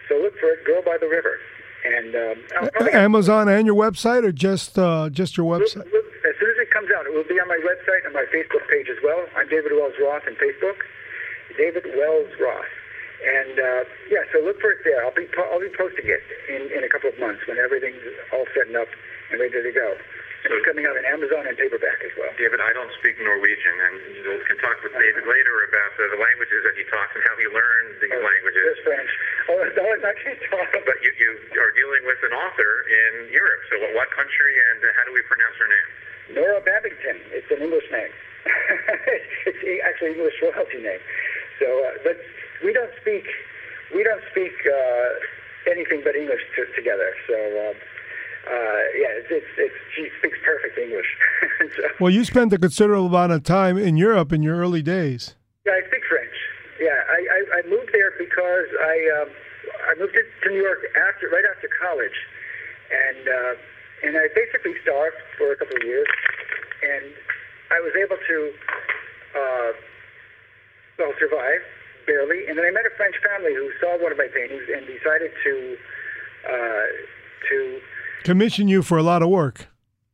So look for it, Girl by the River. And Amazon and your website, or just your website? As soon as it comes out, it will be on my website and my Facebook page as well. I'm David Wells Roth on Facebook, David Wells Roth. And so look for it there. I'll be posting it in a couple of months when everything's all set up and ready to go. And so, it's coming out on Amazon and paperback as well. David, I don't speak Norwegian, and you can talk with David later about the languages that he talks and how he learned these languages. There's French. Oh, no, I can't talk. But you are dealing with an author in Europe. So what country, and how do we pronounce her name? Nora Babington. It's an English name. It's actually an English royalty name. So, but we don't speak anything but English together. So, she speaks perfect English. So, well, you spent a considerable amount of time in Europe in your early days. Yeah, I speak French. Yeah, I moved there because I moved to New York right after college, and I basically starved for a couple of years, and I was able to. Survive, barely. And then I met a French family who saw one of my paintings and decided to commission you for a lot of work.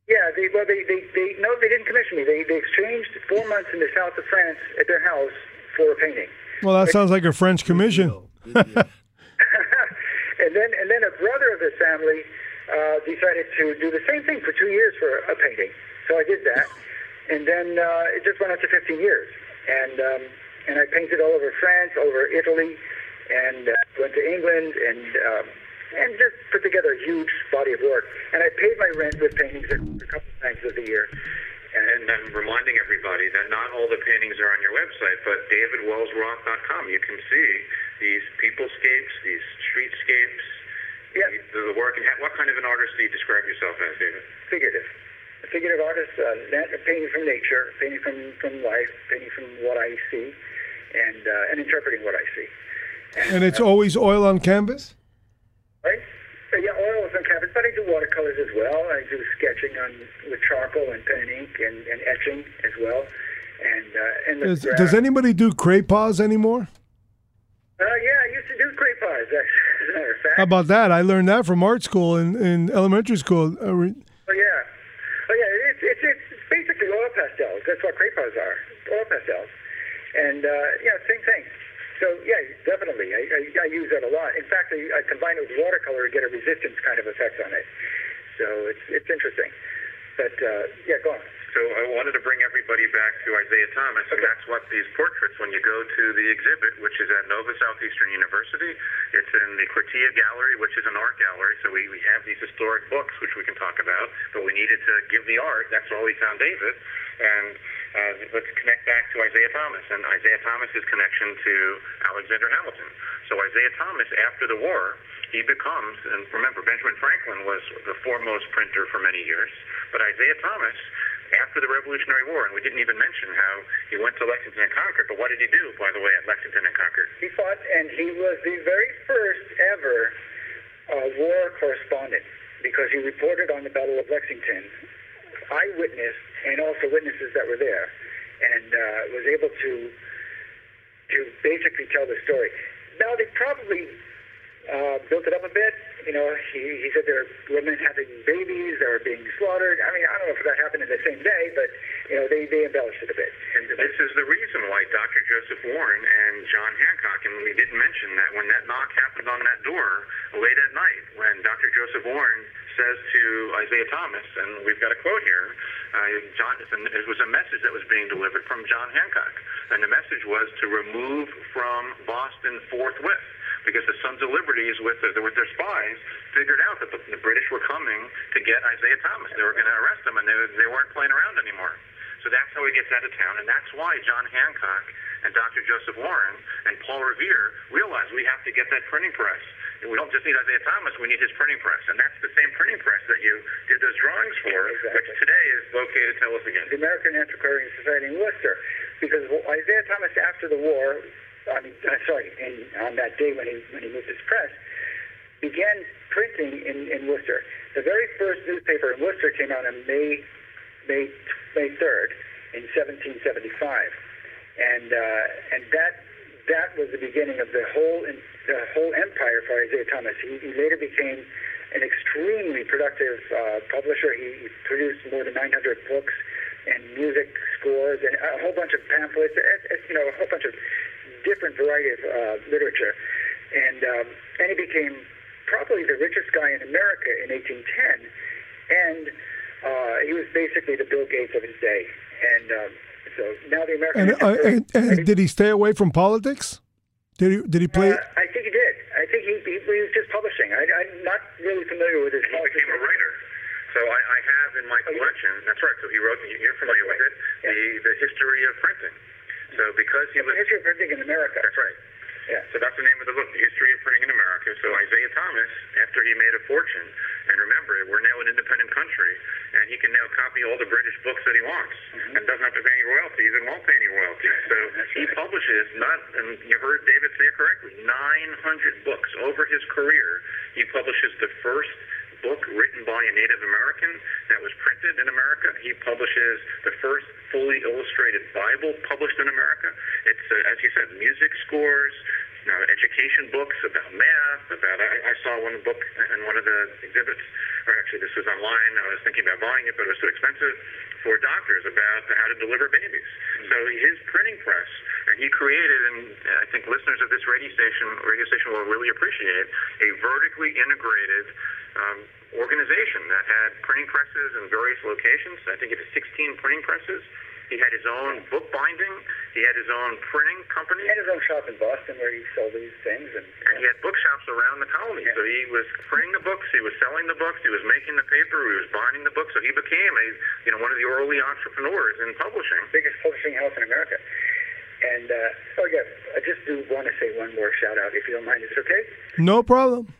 Yeah, they didn't commission me. They exchanged 4 months in the south of France at their house for a painting. Well, that sounds like a French commission. and then a brother of this family decided to do the same thing for 2 years for a painting. So I did that. And then it just went up to 15 years. And I painted all over France, over Italy, and went to England, and just put together a huge body of work. And I paid my rent with paintings a couple of times of the year. And I'm reminding everybody that not all the paintings are on your website, but DavidWellsRoth.com. You can see these peoplescapes, these streetscapes, the work. And what kind of an artist do you describe yourself as, David? Figurative. A figurative artist, painting from nature, painting from life, painting from what I see, and interpreting what I see. And it's always oil on canvas? Right? Yeah, oil is on canvas, but I do watercolors as well. I do sketching with charcoal and pen and ink and etching as well. Does anybody do crayons anymore? Yeah, I used to do crayons, actually, as a matter of fact. How about that? I learned that from art school in elementary school. It's basically oil pastels. That's what crayons are, oil pastels. And, same thing. So, yeah, definitely. I use that a lot. In fact, I combine it with watercolor to get a resistance kind of effect on it. So it's interesting. But, go on. So I wanted to bring everybody back to Isaiah Thomas, and that's what these portraits, when you go to the exhibit, which is at Nova Southeastern University, it's in the Cotilla Gallery, which is an art gallery, so we have these historic books, which we can talk about, but we needed to give the art. That's where we found David, and Let's connect back to Isaiah Thomas and Isaiah Thomas's connection to Alexander Hamilton. So Isaiah Thomas, after the war, he becomes, and remember, Benjamin Franklin was the foremost printer for many years, but Isaiah Thomas, after the Revolutionary War, and we didn't even mention how he went to Lexington and Concord, but what did he do, by the way, at Lexington and Concord? He fought, and he was the very first ever war correspondent, because he reported on the Battle of Lexington, eyewitness, and also witnesses that were there, and was able to basically tell the story. Now, they probably built it up a bit. You know, he said there were women having babies that were being slaughtered. I mean, I don't know if that happened in the same day, but, you know, they embellished it a bit. And this is the reason why Dr. Joseph Warren and John Hancock, and we didn't mention that when that knock happened on that door late at night, when Dr. Joseph Warren says to Isaiah Thomas, and we've got a quote here, it was a message that was being delivered from John Hancock, and the message was to remove from Boston forthwith, because the Sons of Liberty, with their spies, figured out that the British were coming to get Isaiah Thomas. They were going to arrest him, and they weren't playing around anymore. So that's how he gets out of town, and that's why John Hancock and Dr. Joseph Warren and Paul Revere realized we have to get that printing press. We don't just need Isaiah Thomas, we need his printing press. And that's the same printing press that you did those drawings for, exactly, which today is located, tell us again. The American Antiquarian Society in Worcester, because Isaiah Thomas, after the war, on that day when he moved his press, began printing in Worcester. The very first newspaper in Worcester came out on May 3rd in 1775, and that was the beginning of the whole empire for Isaiah Thomas. He later became an extremely productive publisher. He produced more than 900 books and music scores and a whole bunch of pamphlets, a whole bunch of different variety of literature, and he became probably the richest guy in America in 1810, and he was basically the Bill Gates of his day. And so now the American. And did he stay away from politics? Did he play? I think he did. I think he was just publishing. I'm not really familiar with his. He became a writer. So I have in my collection. That's right. So he wrote. You're familiar with it. Yeah. The history of printing. So because he was... The History of Printing in America. That's right. Yeah. So that's the name of the book, The History of Printing in America. So Isaiah Thomas, after he made a fortune, and remember, we're now an independent country, and he can now copy all the British books that he wants, mm-hmm, and doesn't have to pay any royalties and won't pay any royalties. So he publishes, and you heard David say it correctly, 900 books over his career. He publishes the first book written by a Native American that was printed in America. He publishes the first fully illustrated Bible published in America. It's, as you said, music scores, education books about math, I saw one book in one of the exhibits, or actually this was online, I was thinking about buying it, but it was too expensive, for doctors about how to deliver babies. Mm-hmm. So his printing press, and he created, and I think listeners of this radio station will really appreciate, a vertically integrated organization that had printing presses in various locations. I think it was 16 printing presses. He had his own book binding. He had his own printing company. He had his own shop in Boston where he sold these things. And he had bookshops around the colony. Yeah. So he was printing the books. He was selling the books. He was making the paper. He was binding the books. So he became one of the early entrepreneurs in publishing. Biggest publishing house in America. And, I just do want to say one more shout-out, if you don't mind. It's okay? No problem.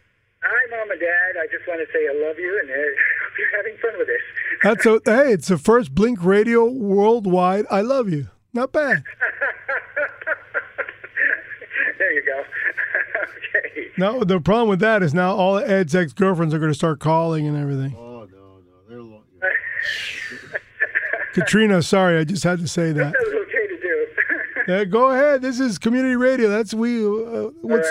Hi, Mom and Dad. I just want to say I love you, and I hope you're having fun with this. Hey, it's the first Blink Radio worldwide. I love you. Not bad. There you go. Okay. No, the problem with that is now all Ed's ex-girlfriends are going to start calling and everything. Oh, no, they're long. Katrina, sorry, I just had to say that. That's okay to do. Yeah, go ahead. This is community radio. That's we. All right.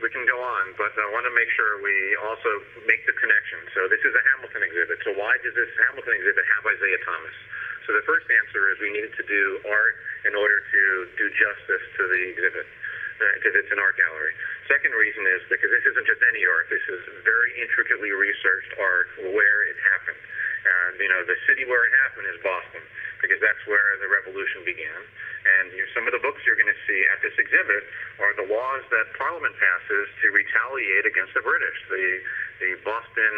We can go on, but I want to make sure we also make the connection. So this is a Hamilton exhibit. So why does this Hamilton exhibit have Isaiah Thomas? So the first answer is we needed to do art in order to do justice to the exhibit, because it's an art gallery. Second reason is because this isn't just any art. This is very intricately researched art where it happened. The city where it happened is Boston, because that's where the revolution began. And some of the books you're going to see at this exhibit are the laws that Parliament passes to retaliate against the British. The Boston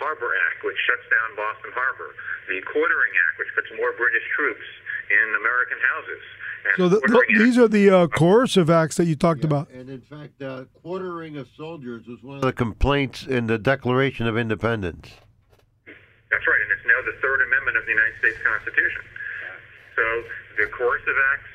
Harbor Act, which shuts down Boston Harbor. The Quartering Act, which puts more British troops in American houses. And so these are the coercive acts that you talked about. And in fact, quartering of soldiers was one of the complaints in the Declaration of Independence. That's right, and it's now the Third Amendment of the United States Constitution. So the coercive acts,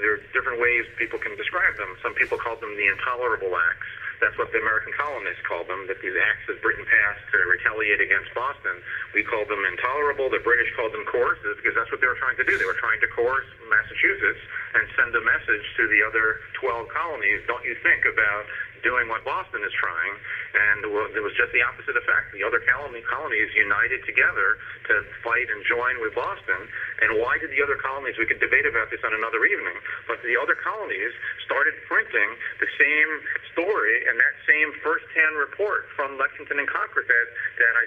there are different ways people can describe them. Some people call them the intolerable acts. That's what the American colonists called them, that these acts that Britain passed to retaliate against Boston, we called them intolerable. The British called them coercive because that's what they were trying to do. They were trying to coerce Massachusetts and send a message to the other 12 colonies, don't you think about doing what Boston is trying. And it was just the opposite effect. The other colonies united together to fight and join with Boston. And why did the other colonies, we could debate about this on another evening, but the other colonies started printing the same story and that same first-hand report from Lexington and Concord that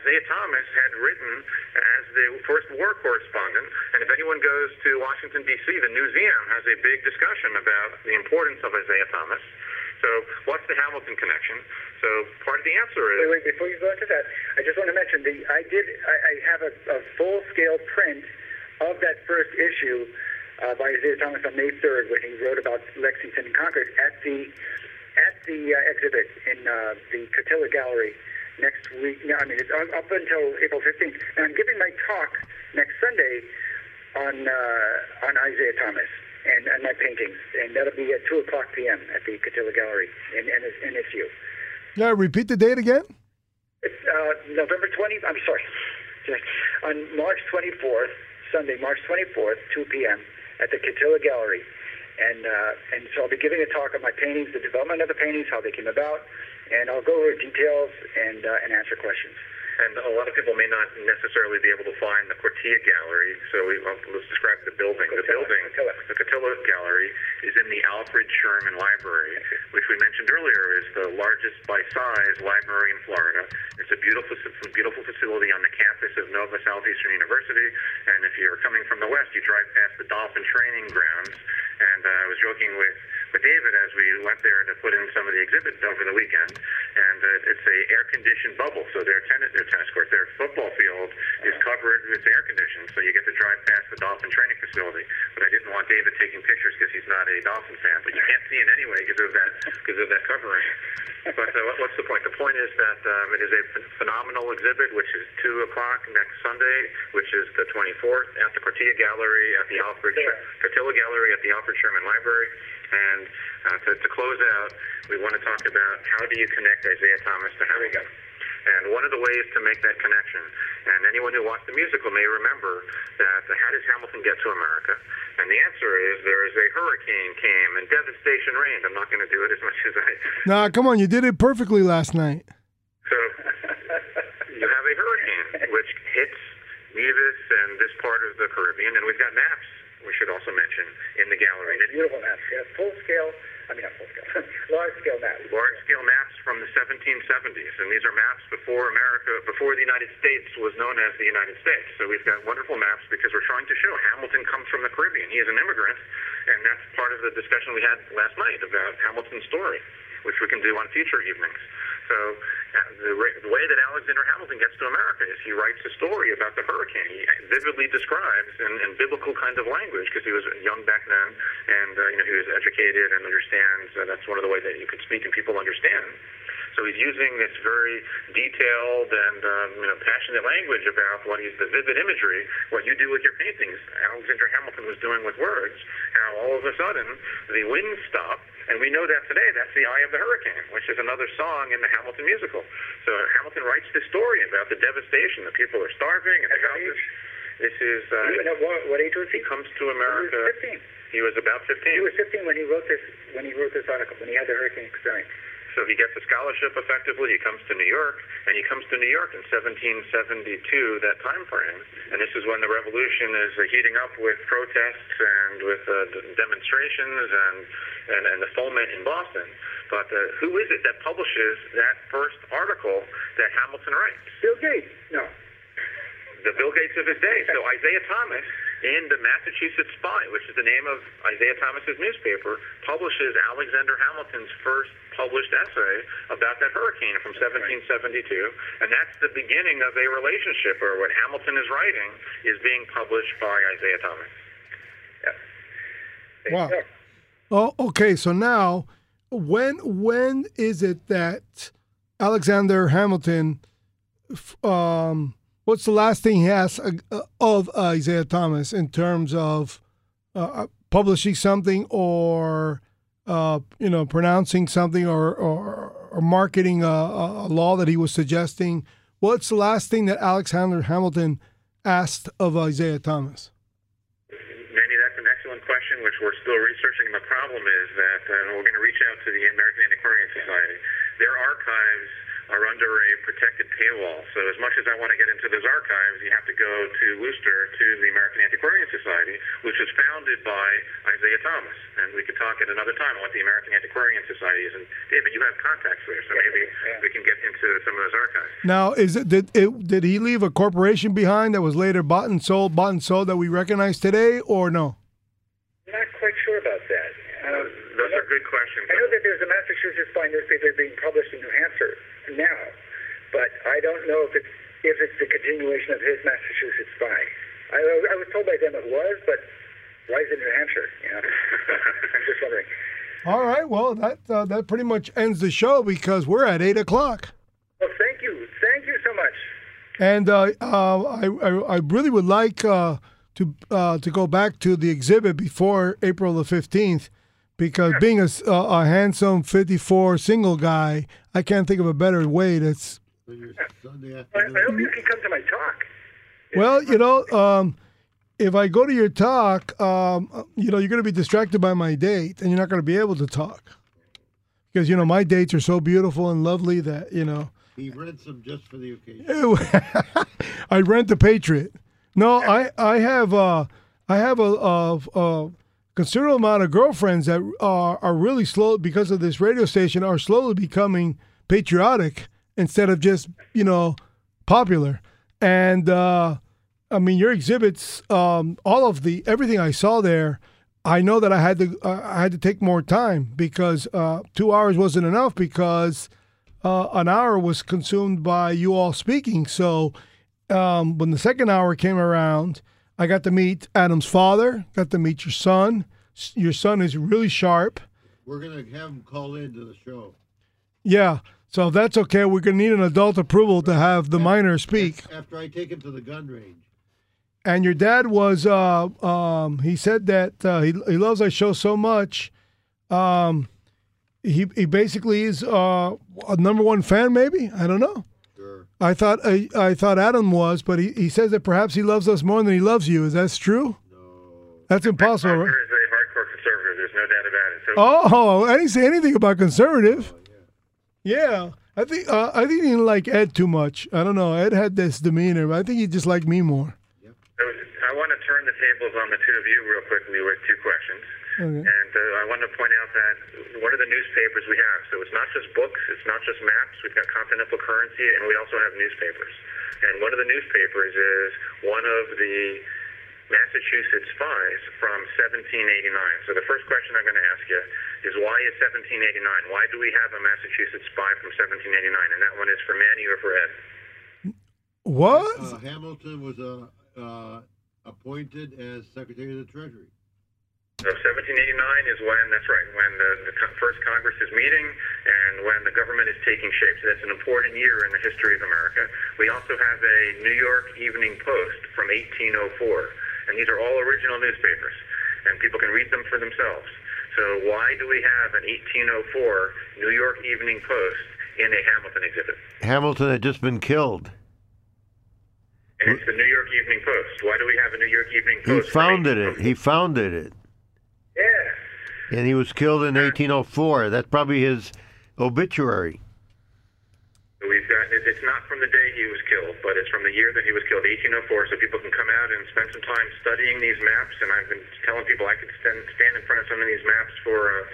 Isaiah Thomas had written as the first war correspondent. And if anyone goes to Washington, D.C., the museum has a big discussion about the importance of Isaiah Thomas. So what's the Hamilton connection? So part of the answer is... Wait, before you go into that, I just want to mention, I have a full-scale print of that first issue by Isaiah Thomas on May 3rd, when he wrote about Lexington and Concord at the exhibit in the Cotilla Gallery next week. No, I mean, it's up until April 15th. And I'm giving my talk next Sunday on Isaiah Thomas. And my paintings, and that'll be at 2 o'clock p.m. at the Cotilla Gallery in NSU. Yeah, repeat the date again? It's November 20th, I'm sorry, on March 24th, Sunday, March 24th, 2 p.m. at the Cotilla Gallery. And so I'll be giving a talk on my paintings, the development of the paintings, how they came about, and I'll go over details and answer questions. And a lot of people may not necessarily be able to find the Cotilla Gallery, so let's describe the building. The Cotilla Gallery is in the Alfred Sherman Library, which we mentioned earlier is the largest by size library in Florida. It's a beautiful facility on the campus of Nova Southeastern University, and if you're coming from the west, you drive past the dolphin training grounds. And I was joking with David as we went there to put in some of the exhibits over the weekend. And it's a air-conditioned bubble, so their tennis court, their football field is covered with air-conditioned, so you get to drive past the dolphin training facility. But I didn't want David taking pictures because he's not a dolphin fan. But you can't see it anyway because of that covering. But what's the point? The point is that it is a phenomenal exhibit, which is 2 o'clock next Sunday, which is the 24th, at the Cotilla Gallery, at the Cotilla Gallery, at the Alfred Sherman Library. And to close out, we want to talk about how do you connect Isaiah Thomas to Hamilton. And one of the ways to make that connection, and anyone who watched the musical may remember that how does Hamilton get to America? And the answer is there is a hurricane came and devastation reigned. I'm not going to do it as much as I... Nah, come on, you did it perfectly last night. So you have a hurricane which hits Nevis and this part of the Caribbean, and we've got maps we should also mention in the gallery. Beautiful maps, large-scale maps. Large-scale maps from the 1770s, and these are maps before the United States was known as the United States. So we've got wonderful maps because we're trying to show Hamilton comes from the Caribbean. He is an immigrant, and that's part of the discussion we had last night about Hamilton's story, which we can do on future evenings. So the way that Alexander Hamilton gets to America is he writes a story about the hurricane. He vividly describes in biblical kind of language, because he was young back then, and he was educated and understands. That's one of the ways that you could speak and people understand. So he's using this very detailed and passionate language about the vivid imagery, what you do with your paintings. Alexander Hamilton was doing with words, how all of a sudden the wind stopped, and we know that today that's the eye of the hurricane, which is another song in the Hamilton musical. So Hamilton writes this story about the devastation, that people are starving and houses. This is what age was he? Comes to America. He was about 15. He was 15 when he wrote this. When he wrote this article, when he had the hurricane experience. So he gets a scholarship effectively, he comes to New York, and he comes to New York in 1772, that time frame. And this is when the revolution is heating up with protests and with demonstrations and the foment in Boston. But who is it that publishes that first article that Hamilton writes? Bill Gates. No. The Bill Gates of his day. So Isaiah Thomas And the Massachusetts Spy, which is the name of Isaiah Thomas's newspaper, publishes Alexander Hamilton's first published essay about that hurricane from 1772, and that's the beginning of a relationship where what Hamilton is writing is being published by Isaiah Thomas. Yeah. Wow. Go. Oh, okay. So now, when is it that Alexander Hamilton? What's the last thing he asks of Isaiah Thomas in terms of publishing something or, pronouncing something or marketing a law that he was suggesting? What's the last thing that Alexander Hamilton asked of Isaiah Thomas? Manny, that's an excellent question, which we're still researching. The problem is that we're going to reach out to the American Antiquarian Society. Their archives are under a protected paywall. So as much as I want to get into those archives, you have to go to Worcester to the American Antiquarian Society, which was founded by Isaiah Thomas. And we could talk at another time about the American Antiquarian Society is. And David, you have contacts there, so maybe we can get into some of those archives. Now, did he leave a corporation behind that was later bought and sold that we recognize today, or no? I'm not quite sure about that. Those are good questions. I know that there's a Massachusetts Spy newspaper being published in New Hampshire now, but I don't know if it's the continuation of his Massachusetts Spy. I was told by them it was, but why is it New Hampshire? You know? I'm just wondering. All right, well, that pretty much ends the show because we're at 8 o'clock. Well, thank you. Thank you so much. And I really would like to go back to the exhibit before April the 15th. Because being a handsome 54 single guy, I can't think of a better way. That's. I hope you can come to my talk. Well, if I go to your talk, you're going to be distracted by my date, and you're not going to be able to talk because my dates are so beautiful and lovely that He rents them just for the occasion. I rent the Patriot. No, I have a considerable amount of girlfriends that are really slow because of this radio station are slowly becoming patriotic instead of just popular. And your exhibits, everything I saw there, I know that I had to take more time because 2 hours wasn't enough because an hour was consumed by you all speaking. So when the second hour came around, I got to meet Adam's father, got to meet your son. Your son is really sharp. We're going to have him call into the show. Yeah, so if that's okay, we're going to need an adult approval to have the minor speak. After I take him to the gun range. And your dad was, he said that he loves our show so much. He basically is a number one fan, maybe? I don't know. I thought Adam was, but he says that perhaps he loves us more than he loves you. Is that true? No. That's impossible, right? Is a hardcore conservative. There's no doubt about it. So I didn't say anything about conservative. Oh, yeah. I think he didn't like Ed too much. I don't know. Ed had this demeanor, but I think he just liked me more. Yep. So I want to turn the tables on the two of you real quickly with two questions. Okay. And I want to point out that one of the newspapers we have, so it's not just books, it's not just maps, we've got continental currency, and we also have newspapers. And one of the newspapers is one of the Massachusetts Spies from 1789. So the first question I'm going to ask you is, why is 1789? Why do we have a Massachusetts Spy from 1789? And that one is for Manny or for Ed? What? Hamilton was appointed as Secretary of the Treasury. So 1789 is when, that's right, when the first Congress is meeting and when the government is taking shape. So that's an important year in the history of America. We also have a New York Evening Post from 1804. And these are all original newspapers. And people can read them for themselves. So why do we have an 1804 New York Evening Post in a Hamilton exhibit? Hamilton had just been killed. And it's the New York Evening Post. Why do we have a New York Evening Post? He founded it. Yeah. And he was killed in 1804. That's probably his obituary. We've got, it's not from the day he was killed, but it's from the year that he was killed, 1804, so people can come out and spend some time studying these maps. And I've been telling people I could stand in front of some of these maps for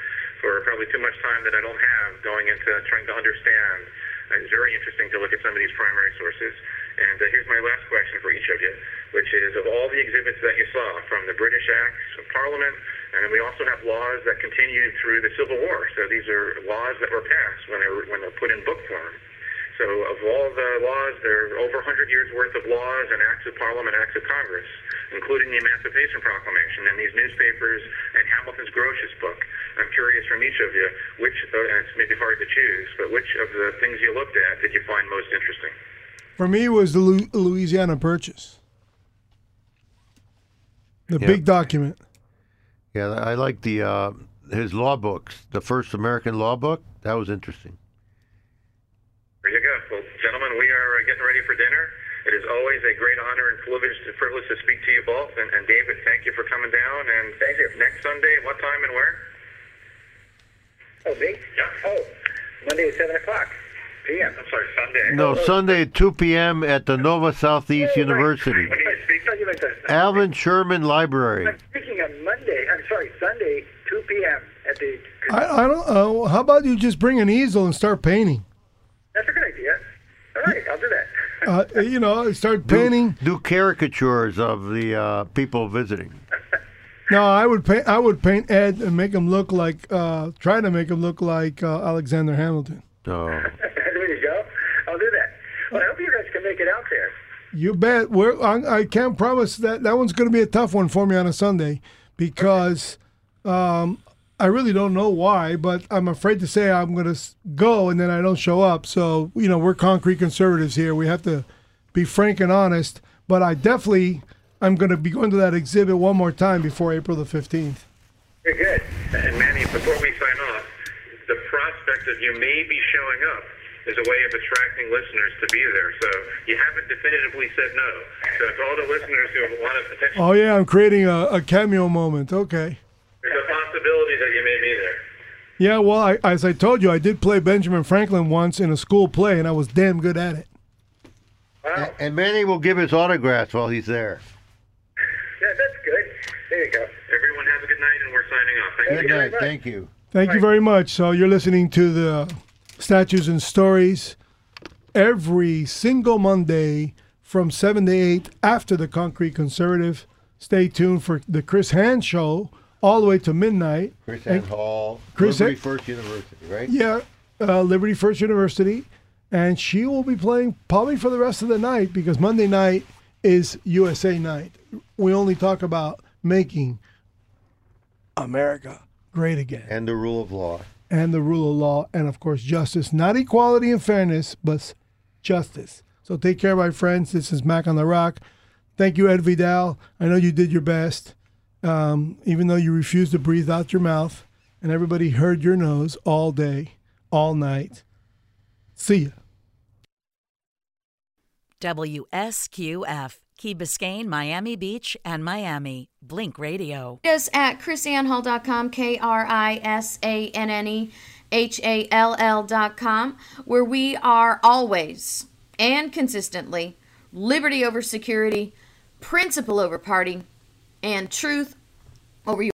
probably too much time that I don't have going into trying to understand. It's very interesting to look at some of these primary sources. And here's my last question for each of you. which is of all the exhibits that you saw from the British Acts of Parliament, and then we also have laws that continued through the Civil War. So these are laws that were passed when they were put in book form. So of all the laws, there are over 100 years worth of laws and acts of Parliament, acts of Congress, including the Emancipation Proclamation and these newspapers and Hamilton's Grotius book. I'm curious from each of you, which, and it's maybe hard to choose, but which of the things you looked at did you find most interesting? For me, it was the Louisiana Purchase. The big document. Yeah, I like the his law books. The first American law book, that was interesting. There you go. Well, gentlemen, we are getting ready for dinner. It is always a great honor and privilege to speak to you both. And David, thank you for coming down. And thank you. Next Sunday, what time and where? Oh, me? Yeah. Oh, Monday at 7 o'clock. p.m. I'm sorry, Sunday. No, Sunday at 2 p.m. at the Nova Southeast University. What do you speak? Alvin Sherman Library. I'm speaking on Monday. I'm sorry, Sunday, 2 p.m. at the... I don't know. How about you just bring an easel and start painting? That's a good idea. All right, I'll do that. You know, start painting. Do caricatures of the people visiting. No, I would paint Ed and make him look like... try to make him look like Alexander Hamilton. Oh. There you go. I'll do that. Well, I hope you guys can make it out there. You bet. I can't promise that. That one's going to be a tough one for me on a Sunday because I really don't know why, but I'm afraid to say I'm going to go and then I don't show up. So, you know, we're concrete conservatives here. We have to be frank and honest. But I'm going to be going to that exhibit one more time before April the 15th. Very good. And Manny, before we sign off, the prospect of you may be showing up is a way of attracting listeners to be there. So you haven't definitively said no. So to all the listeners who have a lot of potential. Oh, yeah, I'm creating a cameo moment. Okay. There's a possibility that you may be there. Yeah, well, as I told you, I did play Benjamin Franklin once in a school play, and I was damn good at it. Wow. And Manny will give his autographs while he's there. Yeah, that's good. There you go. Everyone have a good night, and we're signing off. Good night. Thank you. Thank you very much. So you're listening to the Statues and Stories every single Monday from 7 to 8 after the Concrete Conservative. Stay tuned for the Chris Hand Show all the way to midnight. Chris Hand Hall, Liberty First University, right? Yeah, Liberty First University. And she will be playing probably for the rest of the night because Monday night is USA night. We only talk about making America great again. And the rule of law. And the rule of law. And, of course, justice. Not equality and fairness, but justice. So take care, my friends. This is Mac on the Rock. Thank you, Ed Vidal. I know you did your best, even though you refused to breathe out your mouth. And everybody heard your nose all day, all night. See ya. WSQF. Key Biscayne, Miami Beach, and Miami. Blink Radio. Just at chrisannhall.com, chrisannhall.com, where we are always and consistently liberty over security, principle over party, and truth over you.